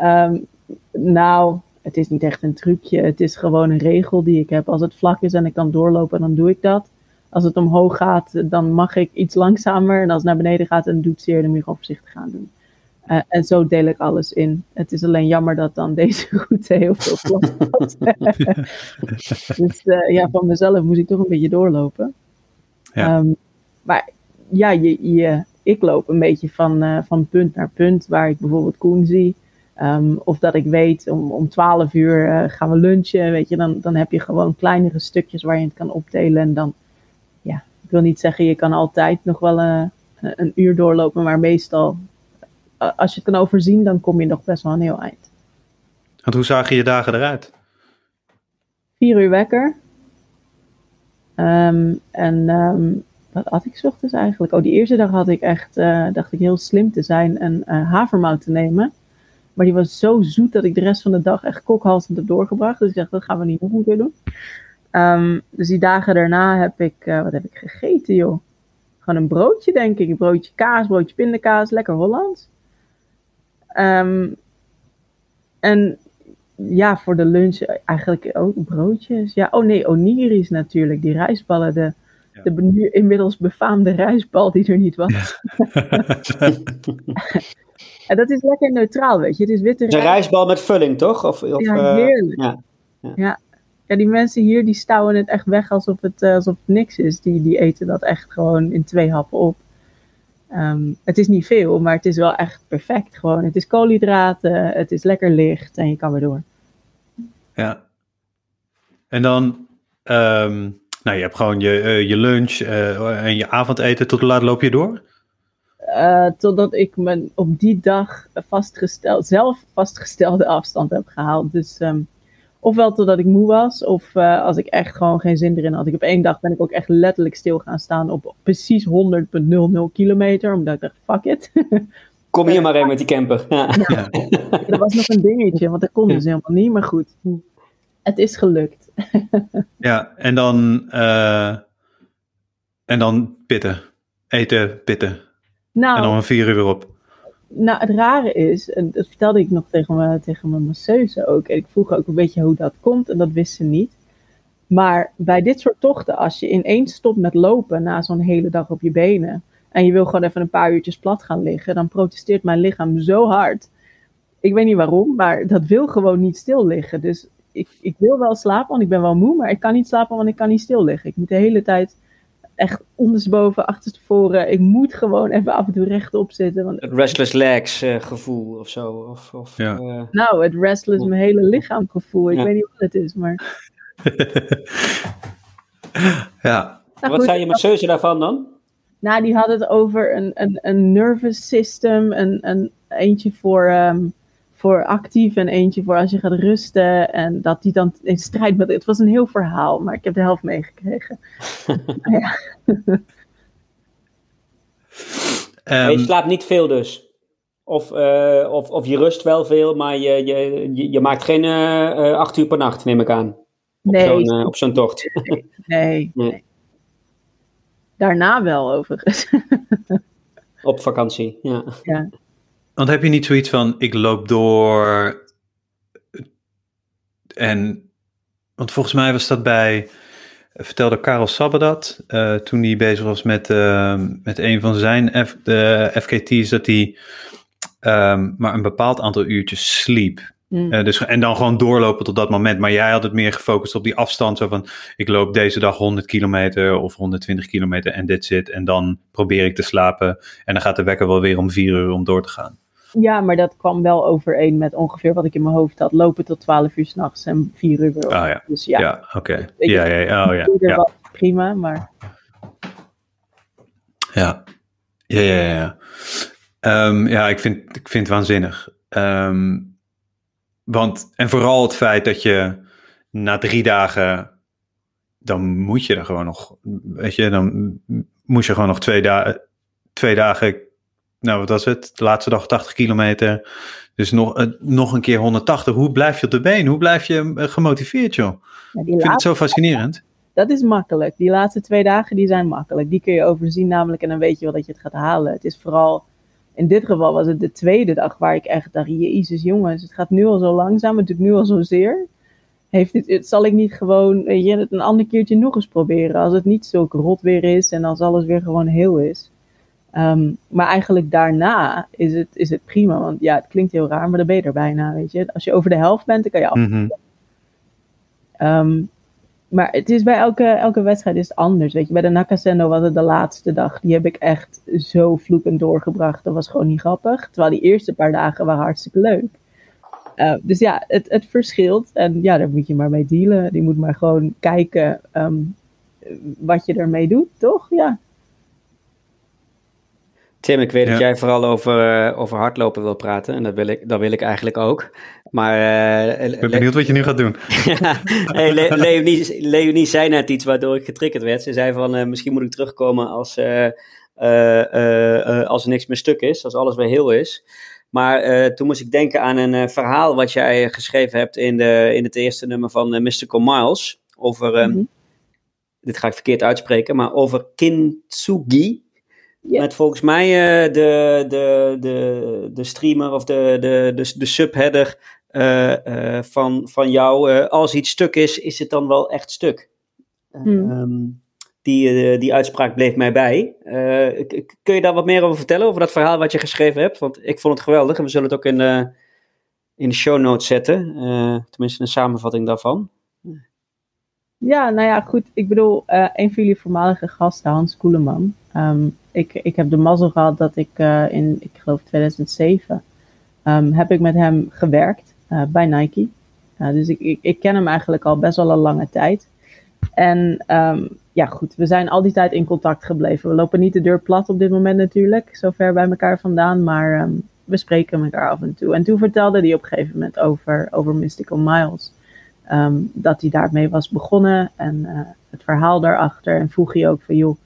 um, nou, het is niet echt een trucje. Het is gewoon een regel die ik heb. Als het vlak is en ik kan doorlopen, dan doe ik dat. Als het omhoog gaat, dan mag ik iets langzamer. En als het naar beneden gaat en het doet zeer, dan moet je gewoon voorzichtig gaan doen. Uh, en zo deel ik alles in. Het is alleen jammer dat dan deze route heel veel vlak had. Dus uh, ja, van mezelf moest ik toch een beetje doorlopen. Ja. Um, maar... Ja, je, je, ik loop een beetje van, uh, van punt naar punt waar ik bijvoorbeeld Koen zie. Um, of dat ik weet, om, om twaalf uur uh, gaan we lunchen. Weet je, dan, dan heb je gewoon kleinere stukjes waar je het kan opdelen. En dan, ja, ik wil niet zeggen, je kan altijd nog wel uh, een uur doorlopen. Maar meestal, uh, als je het kan overzien, dan kom je nog best wel een heel eind. Want hoe zagen je dagen eruit? Vier uur wekker. Um, en... Um, Wat had ik 's ochtends eigenlijk? Oh, die eerste dag had ik echt, uh, dacht ik heel slim te zijn en uh, havermout te nemen. Maar die was zo zoet dat ik de rest van de dag echt kokhalsend heb doorgebracht. Dus ik dacht, dat gaan we niet nog een keer doen. Um, dus die dagen daarna heb ik, uh, wat heb ik gegeten joh? Gewoon een broodje denk ik. Een broodje kaas, broodje pindakaas, lekker Hollands. Um, en... Ja, voor de lunch eigenlijk ook broodjes. Ja, oh nee, oniris natuurlijk. Die rijstballen, de... De nu inmiddels befaamde rijstbal die er niet was. Ja. En dat is lekker neutraal, weet je. Het is witte rijstbal. De rijstbal met vulling, toch? Of, of, ja, heerlijk. Uh, ja. Ja. Ja. Ja, die mensen hier die stouwen het echt weg alsof het, uh, alsof het niks is. Die, die eten dat echt gewoon in twee happen op. Um, het is niet veel, maar het is wel echt perfect gewoon. Het is koolhydraten, het is lekker licht en je kan weer door. Ja. En dan... Um... Nou, je hebt gewoon je, uh, je lunch uh, en je avondeten. Tot hoe laat loop je door? Uh, totdat ik mijn op die dag vastgesteld, zelf vastgestelde afstand heb gehaald. Dus um, ofwel totdat ik moe was, of uh, als ik echt gewoon geen zin erin had. Ik op één dag ben ik ook echt letterlijk stil gaan staan op precies honderd komma nul nul kilometer. Omdat ik dacht, fuck it. Kom hier maar even met die camper. Ja. Ja. Ja, dat was nog een dingetje, want dat kon dus helemaal niet. Maar goed, het is gelukt. Ja, en dan, uh, en dan pitten. Eten, pitten. Nou, en dan om vier uur weer op. Nou, het rare is, en dat vertelde ik nog tegen, me, tegen mijn masseuse ook. En ik vroeg ook een beetje hoe dat komt en dat wist ze niet. Maar bij dit soort tochten, als je ineens stopt met lopen na zo'n hele dag op je benen. En je wil gewoon even een paar uurtjes plat gaan liggen. Dan protesteert mijn lichaam zo hard. Ik weet niet waarom, maar dat wil gewoon niet stil liggen. Dus... Ik, ik wil wel slapen, want ik ben wel moe, maar ik kan niet slapen, want ik kan niet stil liggen. Ik moet de hele tijd echt ondersteboven, achterstevoren. Ik moet gewoon even af en toe rechtop zitten. Want... Het restless legs uh, gevoel of zo. Of, of, ja. uh... Nou, het restless, mijn hele lichaam gevoel. Ik ja. weet niet wat het is, maar... ja. Nou, wat zei je masseuse daarvan dan? Nou, die had het over een, een, een nervous system, een, een eentje voor... Um, voor actief en eentje voor als je gaat rusten. En dat die dan in strijd met... Het was een heel verhaal, maar ik heb de helft meegekregen. Ja. um, je slaapt niet veel dus. Of, uh, of, of je rust wel veel, maar je, je, je, je maakt geen uh, acht uur per nacht, neem ik aan. Op nee. Zo'n, uh, op zo'n tocht. nee, nee, nee. Daarna wel, overigens. Op vakantie, ja. Ja. Want heb je niet zoiets van, ik loop door en, want volgens mij was dat bij, vertelde Karel Sabbe dat, uh, toen hij bezig was met, uh, met een van zijn F, uh, F K T's, dat hij um, maar een bepaald aantal uurtjes sliep. Mm. Uh, dus, en dan gewoon doorlopen tot dat moment. Maar jij had het meer gefocust op die afstand, zo van, ik loop deze dag honderd kilometer of honderdtwintig kilometer en dit zit. En dan probeer ik te slapen en dan gaat de wekker wel weer om vier uur om door te gaan. Ja, maar dat kwam wel overeen met ongeveer wat ik in mijn hoofd had. Lopen tot twaalf uur 's nachts en vier uur weer op. Oh ja, dus ja, ja oké. Okay. Ja, ja, ja, oh, ja. Ja. Prima, maar... Ja. Ja, ja, ja. Um, ja, ik vind, ik vind het waanzinnig. Um, want, en vooral het feit dat je na drie dagen, dan moet je er gewoon nog, weet je, dan moest je gewoon nog twee, da- twee dagen, nou wat was het, de laatste dag tachtig kilometer, dus nog, uh, nog een keer honderdtachtig. Hoe blijf je op de been? Hoe blijf je uh, gemotiveerd, joh? Ja, ik vind laatste... het zo fascinerend. Dat is makkelijk. Die laatste twee dagen die zijn makkelijk. Die kun je overzien namelijk en dan weet je wel dat je het gaat halen. Het is vooral, in dit geval was het de tweede dag waar ik echt dacht, jezus jongens, het gaat nu al zo langzaam, het doet nu al zozeer. Heeft dit, het, zal ik niet gewoon weet je, het een ander keertje nog eens proberen als het niet zo rot weer is en als alles weer gewoon heel is. Um, maar eigenlijk daarna is het, is het prima, want ja, het klinkt heel raar, maar dan ben je er bijna, weet je. Als je over de helft bent, dan kan je af. Mm-hmm. Um, Maar het is bij elke, elke wedstrijd is het anders, weet je. Bij de Nakasendo was het de laatste dag. Die heb ik echt zo vloekend doorgebracht. Dat was gewoon niet grappig. Terwijl die eerste paar dagen waren hartstikke leuk. Uh, dus ja, het, het verschilt. En ja, daar moet je maar mee dealen. Je moet maar gewoon kijken um, wat je ermee doet, toch? Ja. Tim, ik weet ja. dat jij vooral over, over hardlopen wil praten. En dat wil ik, dat wil ik eigenlijk ook. Maar, uh, ik ben benieuwd Le- wat je nu gaat doen. ja, hey, Le- Leonie, Leonie zei net iets waardoor ik getriggerd werd. Ze zei van, uh, misschien moet ik terugkomen als, uh, uh, uh, uh, als er niks meer stuk is. Als alles weer heel is. Maar uh, toen moest ik denken aan een uh, verhaal wat jij geschreven hebt in, de, in het eerste nummer van uh, Mystical Miles. Over, um, mm-hmm. dit ga ik verkeerd uitspreken, maar over Kintsugi. Yeah. Met volgens mij uh, de, de, de, de streamer of de, de, de, de subheader uh, uh, van, van jou. Uh, als iets stuk is, is het dan wel echt stuk. Mm. Um, die, uh, die uitspraak bleef mij bij. Uh, k- kun je daar wat meer over vertellen? Over dat verhaal wat je geschreven hebt? Want ik vond het geweldig. En we zullen het ook in de, in de show notes zetten. Uh, tenminste een samenvatting daarvan. Ja, nou ja, goed. Ik bedoel, uh, een van jullie voormalige gasten, Hans Koeleman. Um, ik, ik heb de mazzel gehad dat ik uh, in, ik geloof tweeduizend zeven, um, heb ik met hem gewerkt uh, bij Nike. Uh, dus ik, ik, ik ken hem eigenlijk al best wel een lange tijd. En um, ja goed, we zijn al die tijd in contact gebleven. We lopen niet de deur plat op dit moment natuurlijk, zo ver bij elkaar vandaan. Maar um, we spreken elkaar af en toe. En toen vertelde hij op een gegeven moment over, over Mystical Miles. Um, dat hij daarmee was begonnen en uh, het verhaal daarachter. En vroeg hij ook van, joh,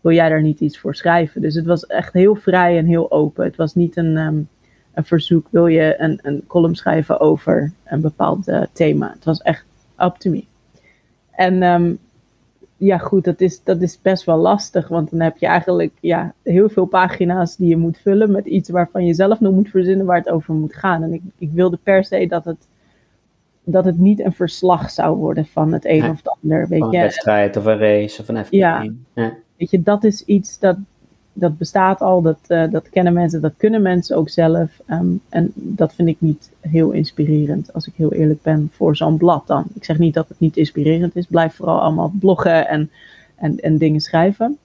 wil jij daar niet iets voor schrijven? Dus het was echt heel vrij en heel open. Het was niet een, um, een verzoek, wil je een, een column schrijven over een bepaald uh, thema. Het was echt up to me. En um, ja goed, dat is, dat is best wel lastig. Want dan heb je eigenlijk ja, heel veel pagina's die je moet vullen met iets waarvan je zelf nog moet verzinnen waar het over moet gaan. En ik, ik wilde per se dat het... dat het niet een verslag zou worden van het een ja, of het ander. Weet van een wedstrijd of een race of een F K. Ja, ja. Weet je, dat is iets dat, dat bestaat al. Dat, uh, dat kennen mensen, dat kunnen mensen ook zelf. Um, en dat vind ik niet heel inspirerend, als ik heel eerlijk ben, voor zo'n blad dan. Ik zeg niet dat het niet inspirerend is. Blijf vooral allemaal bloggen en, en, en dingen schrijven.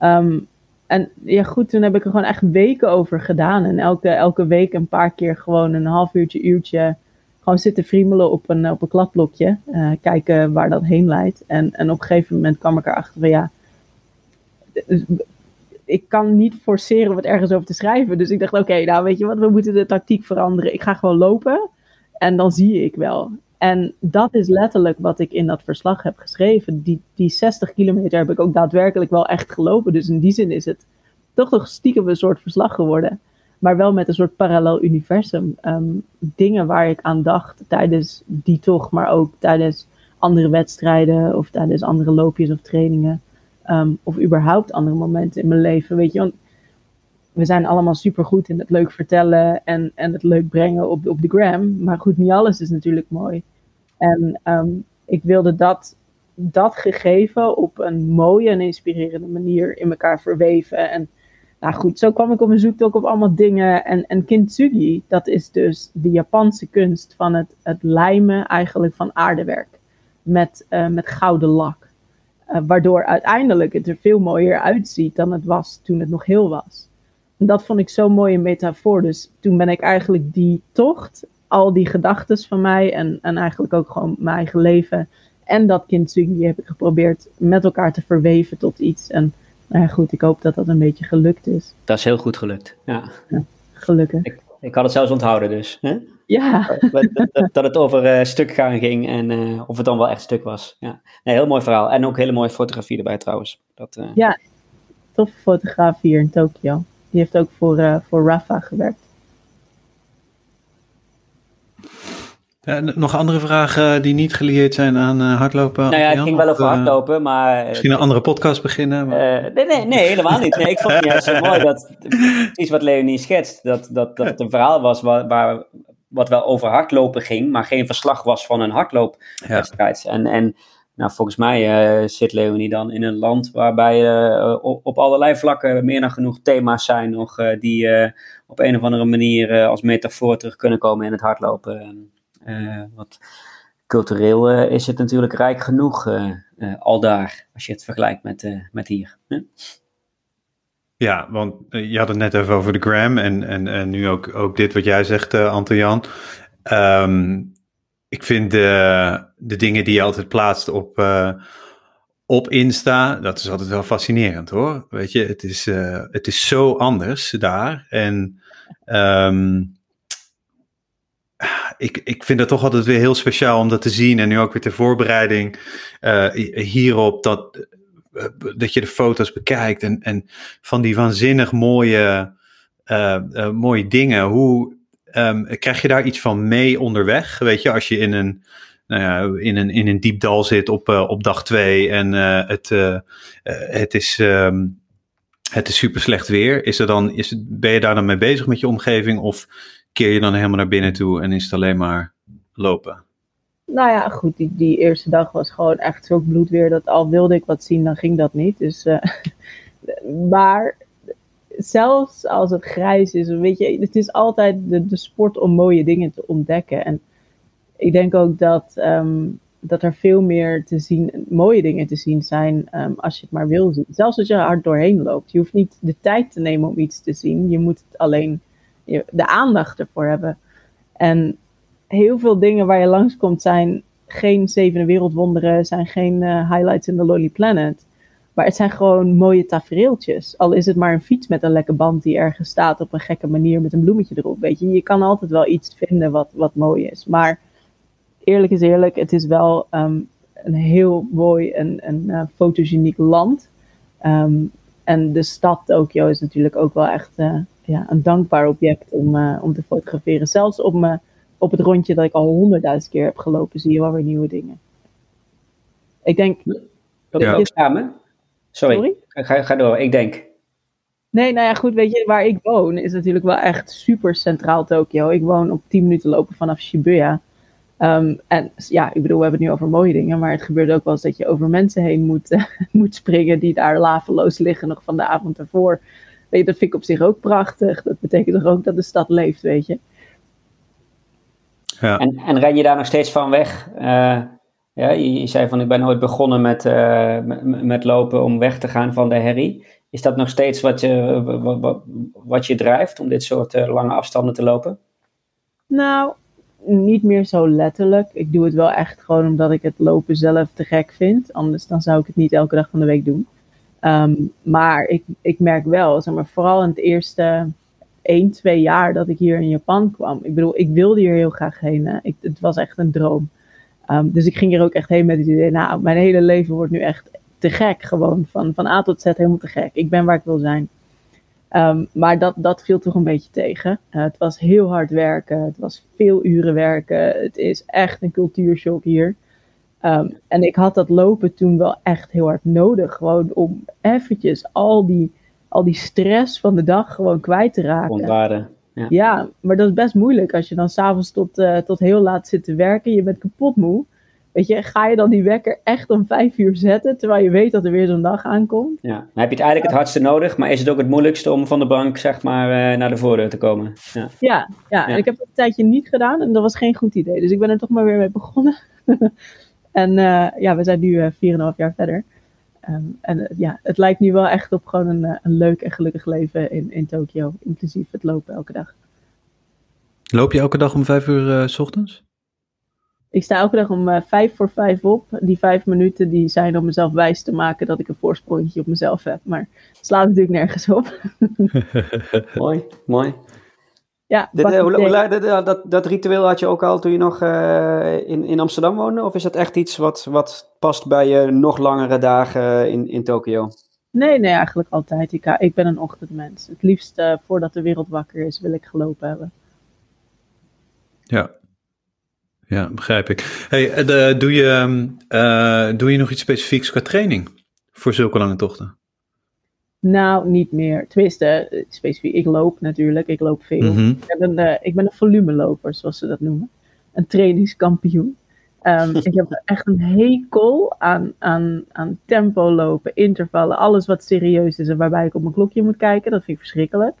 Um, en ja goed, toen heb ik er gewoon echt weken over gedaan. En elke, elke week een paar keer gewoon een half uurtje, uurtje... gewoon zitten friemelen op een, op een kladblokje. Uh, kijken waar dat heen leidt. En, en op een gegeven moment kwam ik erachter van ja... ik kan niet forceren wat ergens over te schrijven. Dus ik dacht oké, okay, nou weet je wat, we moeten de tactiek veranderen. Ik ga gewoon lopen en dan zie ik wel. En dat is letterlijk wat ik in dat verslag heb geschreven. Die, die zestig kilometer heb ik ook daadwerkelijk wel echt gelopen. Dus in die zin is het toch nog stiekem een soort verslag geworden. Maar wel met een soort parallel universum. Um, dingen waar ik aan dacht tijdens die tocht, maar ook tijdens andere wedstrijden of tijdens andere loopjes of trainingen. Um, of überhaupt andere momenten in mijn leven. Weet je, want we zijn allemaal supergoed in het leuk vertellen en, en het leuk brengen op, op de gram. Maar goed, niet alles is natuurlijk mooi. En um, ik wilde dat, dat gegeven op een mooie en inspirerende manier in elkaar verweven. En nou goed, zo kwam ik op mijn zoektocht op allemaal dingen. En, en Kintsugi, dat is dus de Japanse kunst van het, het lijmen eigenlijk van aardewerk. Met, uh, met gouden lak. Uh, waardoor uiteindelijk het er veel mooier uitziet dan het was toen het nog heel was. En dat vond ik zo'n mooie metafoor. Dus toen ben ik eigenlijk die tocht, al die gedachtes van mij en, en eigenlijk ook gewoon mijn eigen leven. En dat Kintsugi heb ik geprobeerd met elkaar te verweven tot iets. En Maar goed, ik hoop dat dat een beetje gelukt is. Dat is heel goed gelukt, ja. Ja, gelukkig. Ik, ik had het zelfs onthouden dus. Hè? Ja. Dat, dat, dat het over uh, stuk gaan ging en uh, of het dan wel echt stuk was. Ja. Nee, heel mooi verhaal. En ook hele mooie fotografie erbij trouwens. Dat, uh... Ja, toffe fotograaf hier in Tokio. Die heeft ook voor, uh, voor Rafa gewerkt. Ja, nog andere vragen die niet gelieerd zijn aan uh, hardlopen? Nou ja, het ging wel over hardlopen, maar... Misschien een andere podcast beginnen? Maar... Uh, nee, nee, nee, helemaal niet. Nee, ik vond het juist zo mooi dat, precies wat Leonie schetst, dat, dat, dat het een verhaal was waar, waar, wat wel over hardlopen ging, maar geen verslag was van een hardloopwedstrijd. Ja. En, en nou, volgens mij uh, zit Leonie dan in een land waarbij uh, op, op allerlei vlakken meer dan genoeg thema's zijn nog uh, die uh, op een of andere manier uh, als metafoor terug kunnen komen in het hardlopen. Uh, wat cultureel uh, is het natuurlijk rijk genoeg uh, uh, al daar, als je het vergelijkt met, uh, met hier. Huh? Ja, want uh, je had het net even over de gram en, en, en nu ook, ook dit wat jij zegt, uh, Anton-Jan. Um, ik vind de, de dingen die je altijd plaatst op, uh, op Insta, dat is altijd wel fascinerend hoor. Weet je, het is, uh, het is zo anders daar en... Um, Ik, ik vind dat toch altijd weer heel speciaal om dat te zien. En nu ook weer ter voorbereiding uh, hierop. Dat, uh, dat je de foto's bekijkt. En, en van die waanzinnig mooie, uh, uh, mooie dingen. Hoe um, krijg je daar iets van mee onderweg? Weet je, als je in een, nou ja, in een, in een diep dal zit op, uh, op dag twee. En uh, het, uh, uh, het is... Um, Het is super slecht weer. Is er dan, is het, ben je daar dan mee bezig met je omgeving? Of keer je dan helemaal naar binnen toe en is het alleen maar lopen? Nou ja, goed. Die, die eerste dag was gewoon echt zo'n bloedweer. Dat al wilde ik wat zien, dan ging dat niet. Dus, uh, maar zelfs als het grijs is, weet je, het is altijd de, de sport om mooie dingen te ontdekken. En ik denk ook dat, um, dat er veel meer te zien, mooie dingen te zien zijn um, als je het maar wil zien. Zelfs als je er hard doorheen loopt. Je hoeft niet de tijd te nemen om iets te zien. Je moet het alleen je, de aandacht ervoor hebben. En heel veel dingen waar je langskomt zijn geen zevende wereldwonderen, zijn geen uh, highlights in the Lonely Planet. Maar het zijn gewoon mooie tafereeltjes. Al is het maar een fiets met een lekke band die ergens staat op een gekke manier met een bloemetje erop. Weet je, je kan altijd wel iets vinden wat, wat mooi is. Maar eerlijk is eerlijk, het is wel um, een heel mooi en, en uh, fotogeniek land. Um, en de stad Tokio is natuurlijk ook wel echt uh, ja, een dankbaar object om, uh, om te fotograferen. Zelfs op, me, op het rondje dat ik al honderdduizend keer heb gelopen, zie je wel weer nieuwe dingen. Ik denk... Dat ja. is... Sorry, Sorry? Ga, ga door, ik denk... Nee, nou ja, goed, weet je, waar ik woon is natuurlijk wel echt super centraal Tokio. Ik woon op tien minuten lopen vanaf Shibuya. Um, en ja, ik bedoel, we hebben het nu over mooie dingen, maar het gebeurt ook wel eens dat je over mensen heen moet, uh, moet springen die daar laveloos liggen nog van de avond ervoor. Weet je, dat vind ik op zich ook prachtig. Dat betekent toch ook dat de stad leeft, weet je. Ja. En, en ren je daar nog steeds van weg? Uh, ja, je, je zei van, ik ben ooit begonnen met, uh, met, met lopen om weg te gaan van de herrie. Is dat nog steeds wat je, wat, wat, wat je drijft om dit soort uh, lange afstanden te lopen? Nou... Niet meer zo letterlijk. Ik doe het wel echt gewoon omdat ik het lopen zelf te gek vind. Anders dan zou ik het niet elke dag van de week doen. Um, maar ik, ik merk wel, zeg maar, vooral in het eerste één, twee jaar dat ik hier in Japan kwam. Ik bedoel, ik wilde hier heel graag heen. Hè. Ik, het was echt een droom. Um, dus ik ging hier ook echt heen met het idee. Nou, mijn hele leven wordt nu echt te gek gewoon. Van, van A tot Z helemaal te gek. Ik ben waar ik wil zijn. Um, maar dat, dat viel toch een beetje tegen. Uh, het was heel hard werken. Het was veel uren werken. Het is echt een cultuurshock hier. Um, en ik had dat lopen toen wel echt heel hard nodig. Gewoon om eventjes al die, al die stress van de dag gewoon kwijt te raken. Ontwaren. Ja. Ja, maar dat is best moeilijk. Als je dan s'avonds tot, uh, tot heel laat zit te werken. Je bent kapot moe. Weet je, ga je dan die wekker echt om vijf uur zetten, terwijl je weet dat er weer zo'n dag aankomt? Ja, dan heb je het eigenlijk het hardste nodig, maar is het ook het moeilijkste om van de bank, zeg maar, naar de voordeur te komen? Ja, ja, ja. En ik heb dat een tijdje niet gedaan en dat was geen goed idee. Dus ik ben er toch maar weer mee begonnen. en uh, ja, we zijn nu uh, vier en een half jaar verder. Um, en uh, ja, het lijkt nu wel echt op gewoon een, uh, een leuk en gelukkig leven in, in Tokio, inclusief het lopen elke dag. Loop je elke dag om vijf uur uh, 's ochtends? Ik sta elke dag om uh, vijf voor vijf op. Die vijf minuten die zijn om mezelf wijs te maken dat ik een voorsprongetje op mezelf heb. Maar het slaat natuurlijk nergens op. Mooi, mooi. Ja, dit, uh, hoe, dit, uh, dat, dat ritueel had je ook al toen je nog uh, in, in Amsterdam woonde? Of is dat echt iets wat, wat past bij je nog langere dagen in, in Tokio? Nee, nee, eigenlijk altijd. Ik, ik ben een ochtendmens. Het liefst uh, voordat de wereld wakker is wil ik gelopen hebben. Ja. Ja, begrijp ik. Hey, de, doe, je, uh, doe je nog iets specifieks qua training voor zulke lange tochten? Nou, niet meer. Tenminste, specifiek, ik loop natuurlijk. Ik loop veel. Mm-hmm. Ik, ben een, uh, ik ben een volumeloper, zoals ze dat noemen. Een trainingskampioen. Um, ik heb echt een hekel aan, aan, aan tempo lopen, intervallen, alles wat serieus is en waarbij ik op mijn klokje moet kijken. Dat vind ik verschrikkelijk.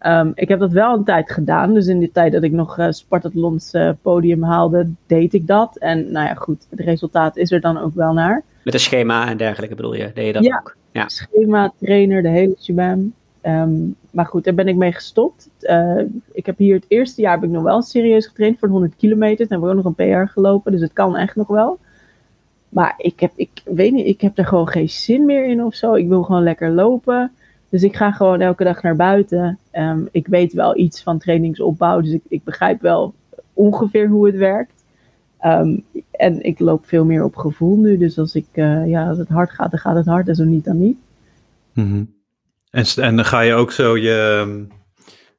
Um, ik heb dat wel een tijd gedaan. Dus in die tijd dat ik nog uh, Spartathlons uh, podium haalde, deed ik dat. En nou ja, goed, het resultaat is er dan ook wel naar. Met een schema en dergelijke bedoel je? Deed je dat ja, ook? Ja, schema, trainer, de hele shebam. Um, maar goed, daar ben ik mee gestopt. Uh, ik heb hier het eerste jaar heb ik nog wel serieus getraind voor honderd kilometer. Dan heb ik ook nog een P R gelopen, dus het kan echt nog wel. Maar ik heb, ik weet niet, ik heb er gewoon geen zin meer in of zo. Ik wil gewoon lekker lopen. Dus ik ga gewoon elke dag naar buiten. Um, ik weet wel iets van trainingsopbouw, dus ik, ik begrijp wel ongeveer hoe het werkt. Um, en ik loop veel meer op gevoel nu, dus als, ik, uh, ja, als het hard gaat, dan gaat het hard en zo niet, dan niet. Mm-hmm. En, en dan ga je ook zo je,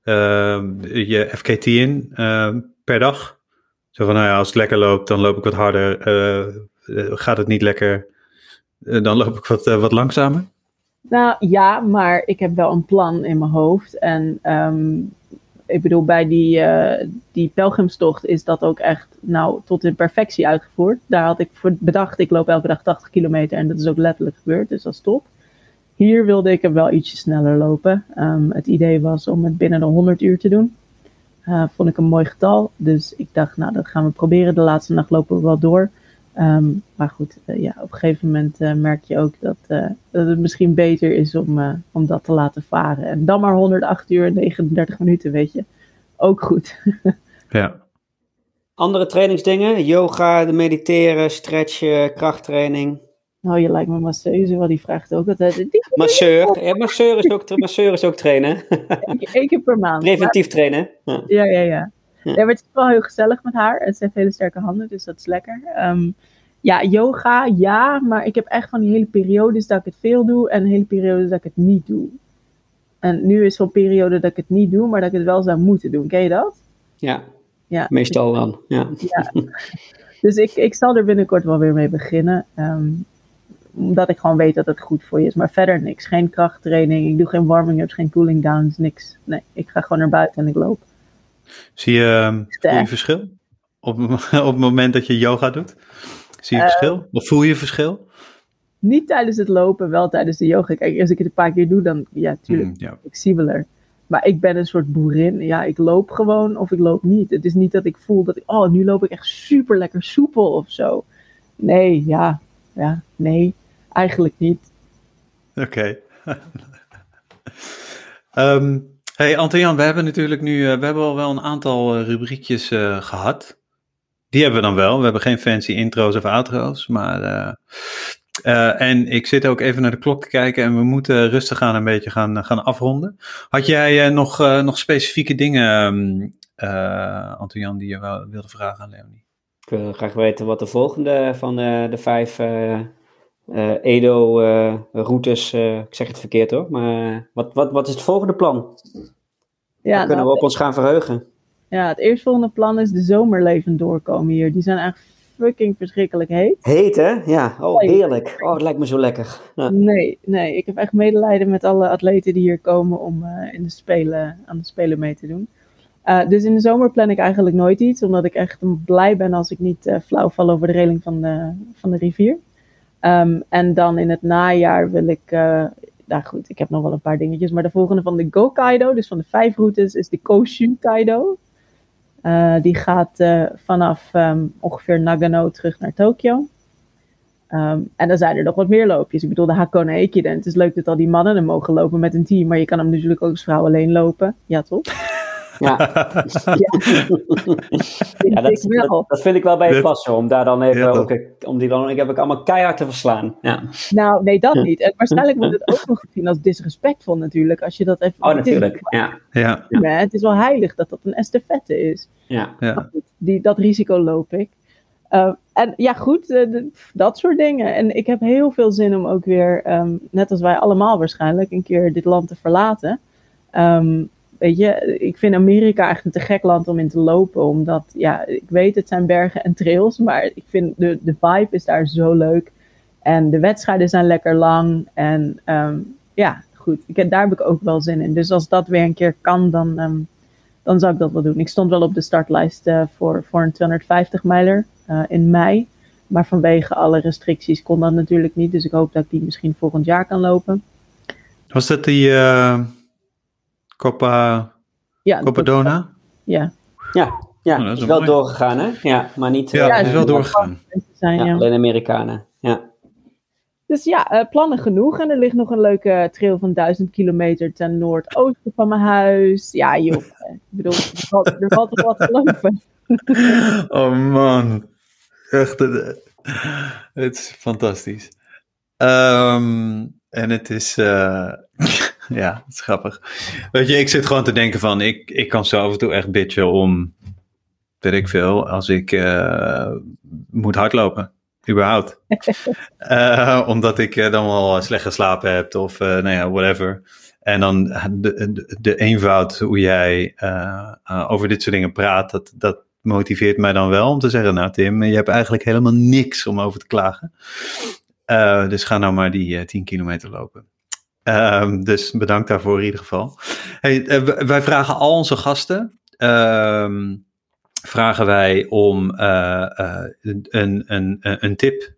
uh, je F K T in uh, per dag? Zo van, nou ja, als het lekker loopt, dan loop ik wat harder. Uh, gaat het niet lekker, uh, dan loop ik wat, uh, wat langzamer? Nou ja, maar ik heb wel een plan in mijn hoofd. En um, ik bedoel, bij die, uh, die pelgrimstocht is dat ook echt nou tot in perfectie uitgevoerd. Daar had ik voor bedacht, ik loop elke dag tachtig kilometer en dat is ook letterlijk gebeurd, dus dat is top. Hier wilde ik hem wel ietsje sneller lopen. Um, het idee was om het binnen de honderd uur te doen. Uh, vond ik een mooi getal, dus ik dacht, nou dat gaan we proberen. De laatste nacht lopen we wel door. Um, maar goed, uh, ja, op een gegeven moment uh, merk je ook dat, uh, dat het misschien beter is om, uh, om dat te laten varen. En dan maar honderdacht uur en negenendertig minuten, weet je. Ook goed. Ja. Andere trainingsdingen? Yoga, mediteren, stretchen, krachttraining? Nou, je lijkt me masseuse, want die vraagt ook altijd. Masseur. Ja, masseur is ook, masseur is ook trainen. Eén keer per maand. Preventief maar... trainen. Ja, ja, ja. ja. Ja. Ja, maar het is wel heel gezellig met haar. En ze heeft hele sterke handen, dus dat is lekker. Um, ja, yoga, ja. Maar ik heb echt van die hele periodes dat ik het veel doe. En hele periodes dat ik het niet doe. En nu is zo'n periode dat ik het niet doe, maar dat ik het wel zou moeten doen. Ken je dat? Ja, ja. Meestal dus, wel. Ja. Ja. Dus ik, ik zal er binnenkort wel weer mee beginnen. Um, omdat ik gewoon weet dat het goed voor je is. Maar verder niks. Geen krachttraining. Ik doe geen warming-ups, geen cooling downs, niks. Nee, ik ga gewoon naar buiten en ik loop. Zie je, voel je verschil? Op, op het moment dat je yoga doet? Zie je uh, verschil? Of voel je verschil? Niet tijdens het lopen, wel tijdens de yoga. Kijk, als ik het een paar keer doe, dan ja, natuurlijk mm, ja. flexibeler. Maar ik ben een soort boerin. Ja, ik loop gewoon of ik loop niet. Het is niet dat ik voel dat ik, oh, nu loop ik echt super lekker soepel of zo. Nee, ja, ja, nee, eigenlijk niet. Oké. Okay. um, Hey Anton-Jan, we hebben natuurlijk nu, we hebben al wel een aantal rubriekjes uh, gehad. Die hebben we dan wel. We hebben geen fancy intro's of outro's, maar uh, uh, en ik zit ook even naar de klok te kijken en we moeten rustig aan een beetje gaan, gaan afronden. Had jij uh, nog, uh, nog specifieke dingen, um, uh, Anton-Jan, die je wel wilde vragen aan Leonie? Ik wil graag weten wat de volgende van uh, de vijf uh, uh, Edo-routes, uh, uh, ik zeg het verkeerd hoor, maar wat, wat, wat is het volgende plan? Ja, dan kunnen nou, we op ons gaan verheugen. Ja, het eerstvolgende plan is de zomerleven doorkomen hier. Die zijn eigenlijk fucking verschrikkelijk heet. Heet, hè? Ja. Oh, heerlijk. Oh, het lijkt me zo lekker. Ja. Nee, nee. Ik heb echt medelijden met alle atleten die hier komen om uh, in de spelen, aan de spelen mee te doen. Uh, dus in de zomer plan ik eigenlijk nooit iets, omdat ik echt blij ben als ik niet uh, flauw val over de reling van de, van de rivier. Um, en dan in het najaar wil ik... Uh, Nou goed, ik heb nog wel een paar dingetjes. Maar de volgende van de Gokaido, dus van de vijf routes, is de Koshu-kaido. Uh, die gaat uh, vanaf um, ongeveer Nagano terug naar Tokio. Um, en dan zijn er nog wat meer loopjes. Ik bedoel, de Hakone Ekiden. Het is leuk dat al die mannen er mogen lopen met een team. Maar je kan hem natuurlijk ook als vrouw alleen lopen. Ja, toch? Ja, ja dat, dat, dat vind ik wel bij je passen, om daar dan even, ja, ook, om die dan, ik heb ik allemaal keihard te verslaan. Ja. Nou, nee, dat niet. En waarschijnlijk wordt het ook nog gezien als disrespectvol natuurlijk, als je dat even... Oh, natuurlijk, ja. Ja. Ja. Het is wel heilig dat dat een estafette is. Ja. Ja. Die, dat risico loop ik. Uh, en ja, goed, uh, d- dat soort dingen. En ik heb heel veel zin om ook weer, um, net als wij allemaal waarschijnlijk, een keer dit land te verlaten. Um, weet je, ik vind Amerika echt een te gek land om in te lopen. Omdat, ja, ik weet, het zijn bergen en trails. Maar ik vind, de, de vibe is daar zo leuk. En de wedstrijden zijn lekker lang. En um, ja, goed, ik, daar heb ik ook wel zin in. Dus als dat weer een keer kan, dan, um, dan zou ik dat wel doen. Ik stond wel op de startlijst uh, voor, voor een tweehonderdvijftig mijler. Uh, in mei, maar vanwege alle restricties kon dat natuurlijk niet, dus ik hoop dat ik die misschien volgend jaar kan lopen. Was dat die uh, Copa, ja, Cocodona? Ja, ja, ja. Oh, is, is wel mooi. Doorgegaan, hè? Ja, maar niet. Ja, ja, is wel doorgegaan. Zijn, ja, ja. Alleen Amerikanen. Ja. Dus ja, uh, plannen genoeg. En er ligt nog een leuke trail van duizend kilometer ten noordoosten van mijn huis. Ja, joh. Ik bedoel, er valt, er valt er wat te lopen. Oh man. Echt, het is fantastisch. Um, en het is, uh, ja, het is grappig. Weet je, ik zit gewoon te denken van, ik, ik kan zo af en toe echt bitchen om, weet ik veel, als ik uh, moet hardlopen, überhaupt. uh, omdat ik uh, dan wel slecht geslapen heb of, uh, nou ja, whatever. En dan de, de, de eenvoud hoe jij uh, uh, over dit soort dingen praat, dat, dat motiveert mij dan wel om te zeggen, nou Tim, je hebt eigenlijk helemaal niks om over te klagen. Uh, dus ga nou maar die uh, tien kilometer lopen. Uh, dus bedankt daarvoor in ieder geval. Hey, uh, wij vragen al onze gasten, uh, vragen wij om uh, uh, een, een, een tip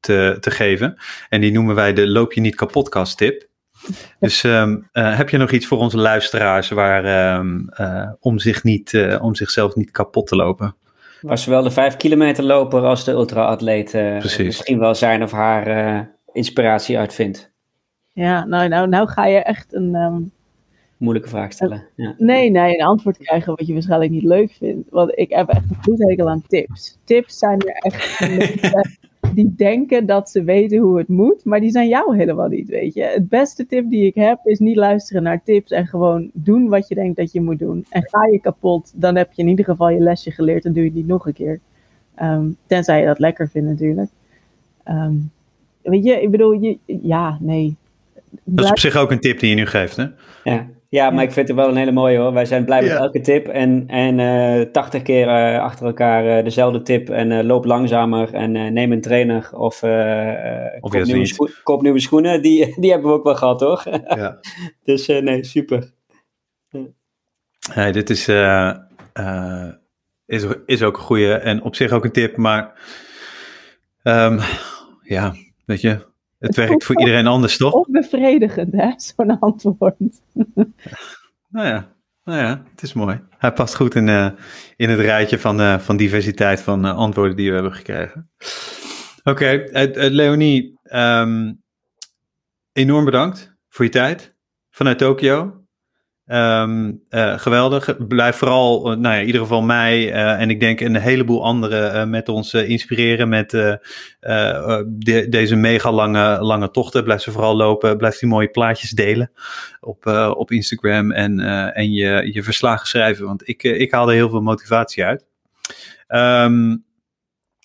te, te geven. En die noemen wij de Loop je niet kapotcast tip. Dus um, uh, heb je nog iets voor onze luisteraars waar, um, uh, om, zich niet, uh, om zichzelf niet kapot te lopen? Waar zowel de vijf kilometer loper als de ultra-atleet uh, misschien wel zijn of haar uh, inspiratie uitvindt. Ja, nou, nou, nou ga je echt een... Um, moeilijke vraag stellen. Een, ja. Nee, nee, een antwoord krijgen wat je waarschijnlijk niet leuk vindt. Want ik heb echt een goed hekel aan tips. Tips zijn er echt... die denken dat ze weten hoe het moet, maar die zijn jou helemaal niet, weet je. Het beste tip die ik heb is niet luisteren naar tips en gewoon doen wat je denkt dat je moet doen. En ga je kapot, dan heb je in ieder geval je lesje geleerd en doe je die nog een keer. Um, tenzij je dat lekker vindt natuurlijk. Um, weet je, ik bedoel, je, ja, nee. Dat is op zich ook een tip die je nu geeft, hè? Ja. Ja, maar ik vind het wel een hele mooie hoor. Wij zijn blij met, ja, elke tip en, en uh, tachtig keer uh, achter elkaar uh, dezelfde tip. En uh, loop langzamer en uh, neem een trainer of, uh, of koop, nieuwe scho- koop nieuwe schoenen. Die, die hebben we ook wel gehad, toch? Ja. Dus uh, nee, super. Hey, dit is, uh, uh, is, is ook een goede en op zich ook een tip. Maar um, ja, weet je... Het, het werkt voor iedereen anders, toch? Onbevredigend, hè, zo'n antwoord. Nou ja, nou ja, het is mooi. Hij past goed in, uh, in het rijtje van, uh, van diversiteit van uh, antwoorden die we hebben gekregen. Oké, okay, uh, uh, Leonie, um, enorm bedankt voor je tijd vanuit Tokio. Um, uh, geweldig. Blijf vooral, uh, nou ja, in ieder geval mij uh, en ik denk een heleboel anderen uh, met ons uh, inspireren met uh, uh, de, deze mega lange, lange tochten. Blijf ze vooral lopen. Blijf die mooie plaatjes delen op, uh, op Instagram en, uh, en je, je verslagen schrijven. Want ik, uh, ik haal er heel veel motivatie uit. Um,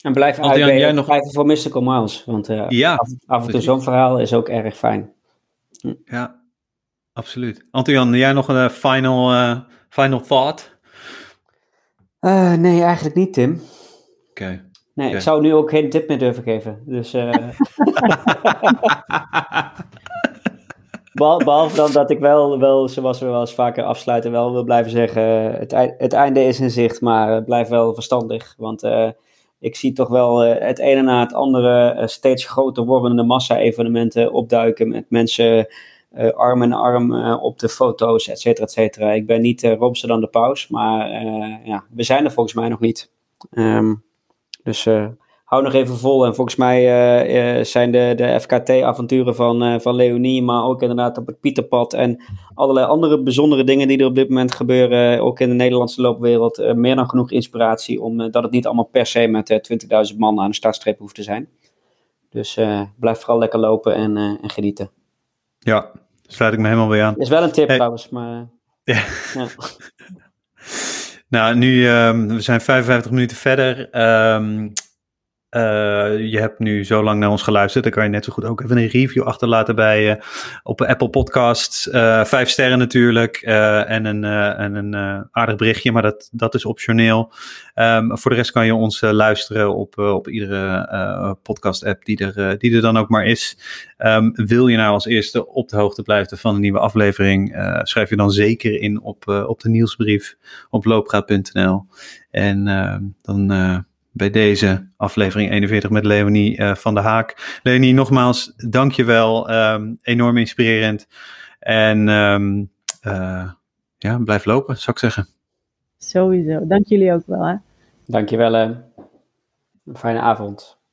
en blijf uitblijven nog... voor Mystical Miles. Want uh, ja, af, af en toe zo'n verhaal is ook erg fijn. Hm. Ja. Absoluut. Anton-Jan, jij nog een final, uh, final thought? Uh, nee, eigenlijk niet, Tim. Oké. Okay. Nee, okay. Ik zou nu ook geen tip meer durven geven. Dus, uh... Behalve dan dat ik wel, wel, zoals we wel eens vaker afsluiten, wel wil blijven zeggen, het, ei- het einde is in zicht, maar blijf wel verstandig. Want uh, ik zie toch wel uh, het ene na het andere uh, steeds groter wordende massa-evenementen opduiken met mensen... Uh, arm in arm uh, op de foto's, et cetera, et cetera. Ik ben niet uh, roomser dan de paus, maar uh, ja, we zijn er volgens mij nog niet. Um, dus uh, hou nog even vol. En volgens mij uh, uh, zijn de, de F K T-avonturen van, uh, van Leonie, maar ook inderdaad op het Pieterpad en allerlei andere bijzondere dingen die er op dit moment gebeuren, ook in de Nederlandse loopwereld, uh, meer dan genoeg inspiratie, omdat het niet allemaal per se met uh, twintigduizend man aan de startstreep hoeft te zijn. Dus uh, blijf vooral lekker lopen en, uh, en genieten. Ja, sluit ik me helemaal bij aan. Is wel een tip hey. trouwens, maar... Ja. ja. Nou, nu um, we zijn vijfenvijftig minuten verder. Um, uh, je hebt nu zo lang naar ons geluisterd. Dan kan je net zo goed ook even een review achterlaten bij uh, op Apple Podcasts. Uh, vijf sterren natuurlijk. Uh, en een, uh, en een uh, aardig berichtje, maar dat, dat is optioneel. Um, voor de rest kan je ons uh, luisteren op, uh, op iedere uh, podcast-app die er, uh, die er dan ook maar is. Um, wil je nou als eerste op de hoogte blijven van een nieuwe aflevering, uh, schrijf je dan zeker in op, uh, op de nieuwsbrief op looppraat punt n l. En uh, dan uh, bij deze aflevering eenenveertig met Leonie uh, van den Haak. Leonie, nogmaals, dank je wel. Um, enorm inspirerend. En um, uh, ja, blijf lopen, zou ik zeggen. Sowieso. Dank jullie ook wel, hè. Dank je wel. Een fijne avond.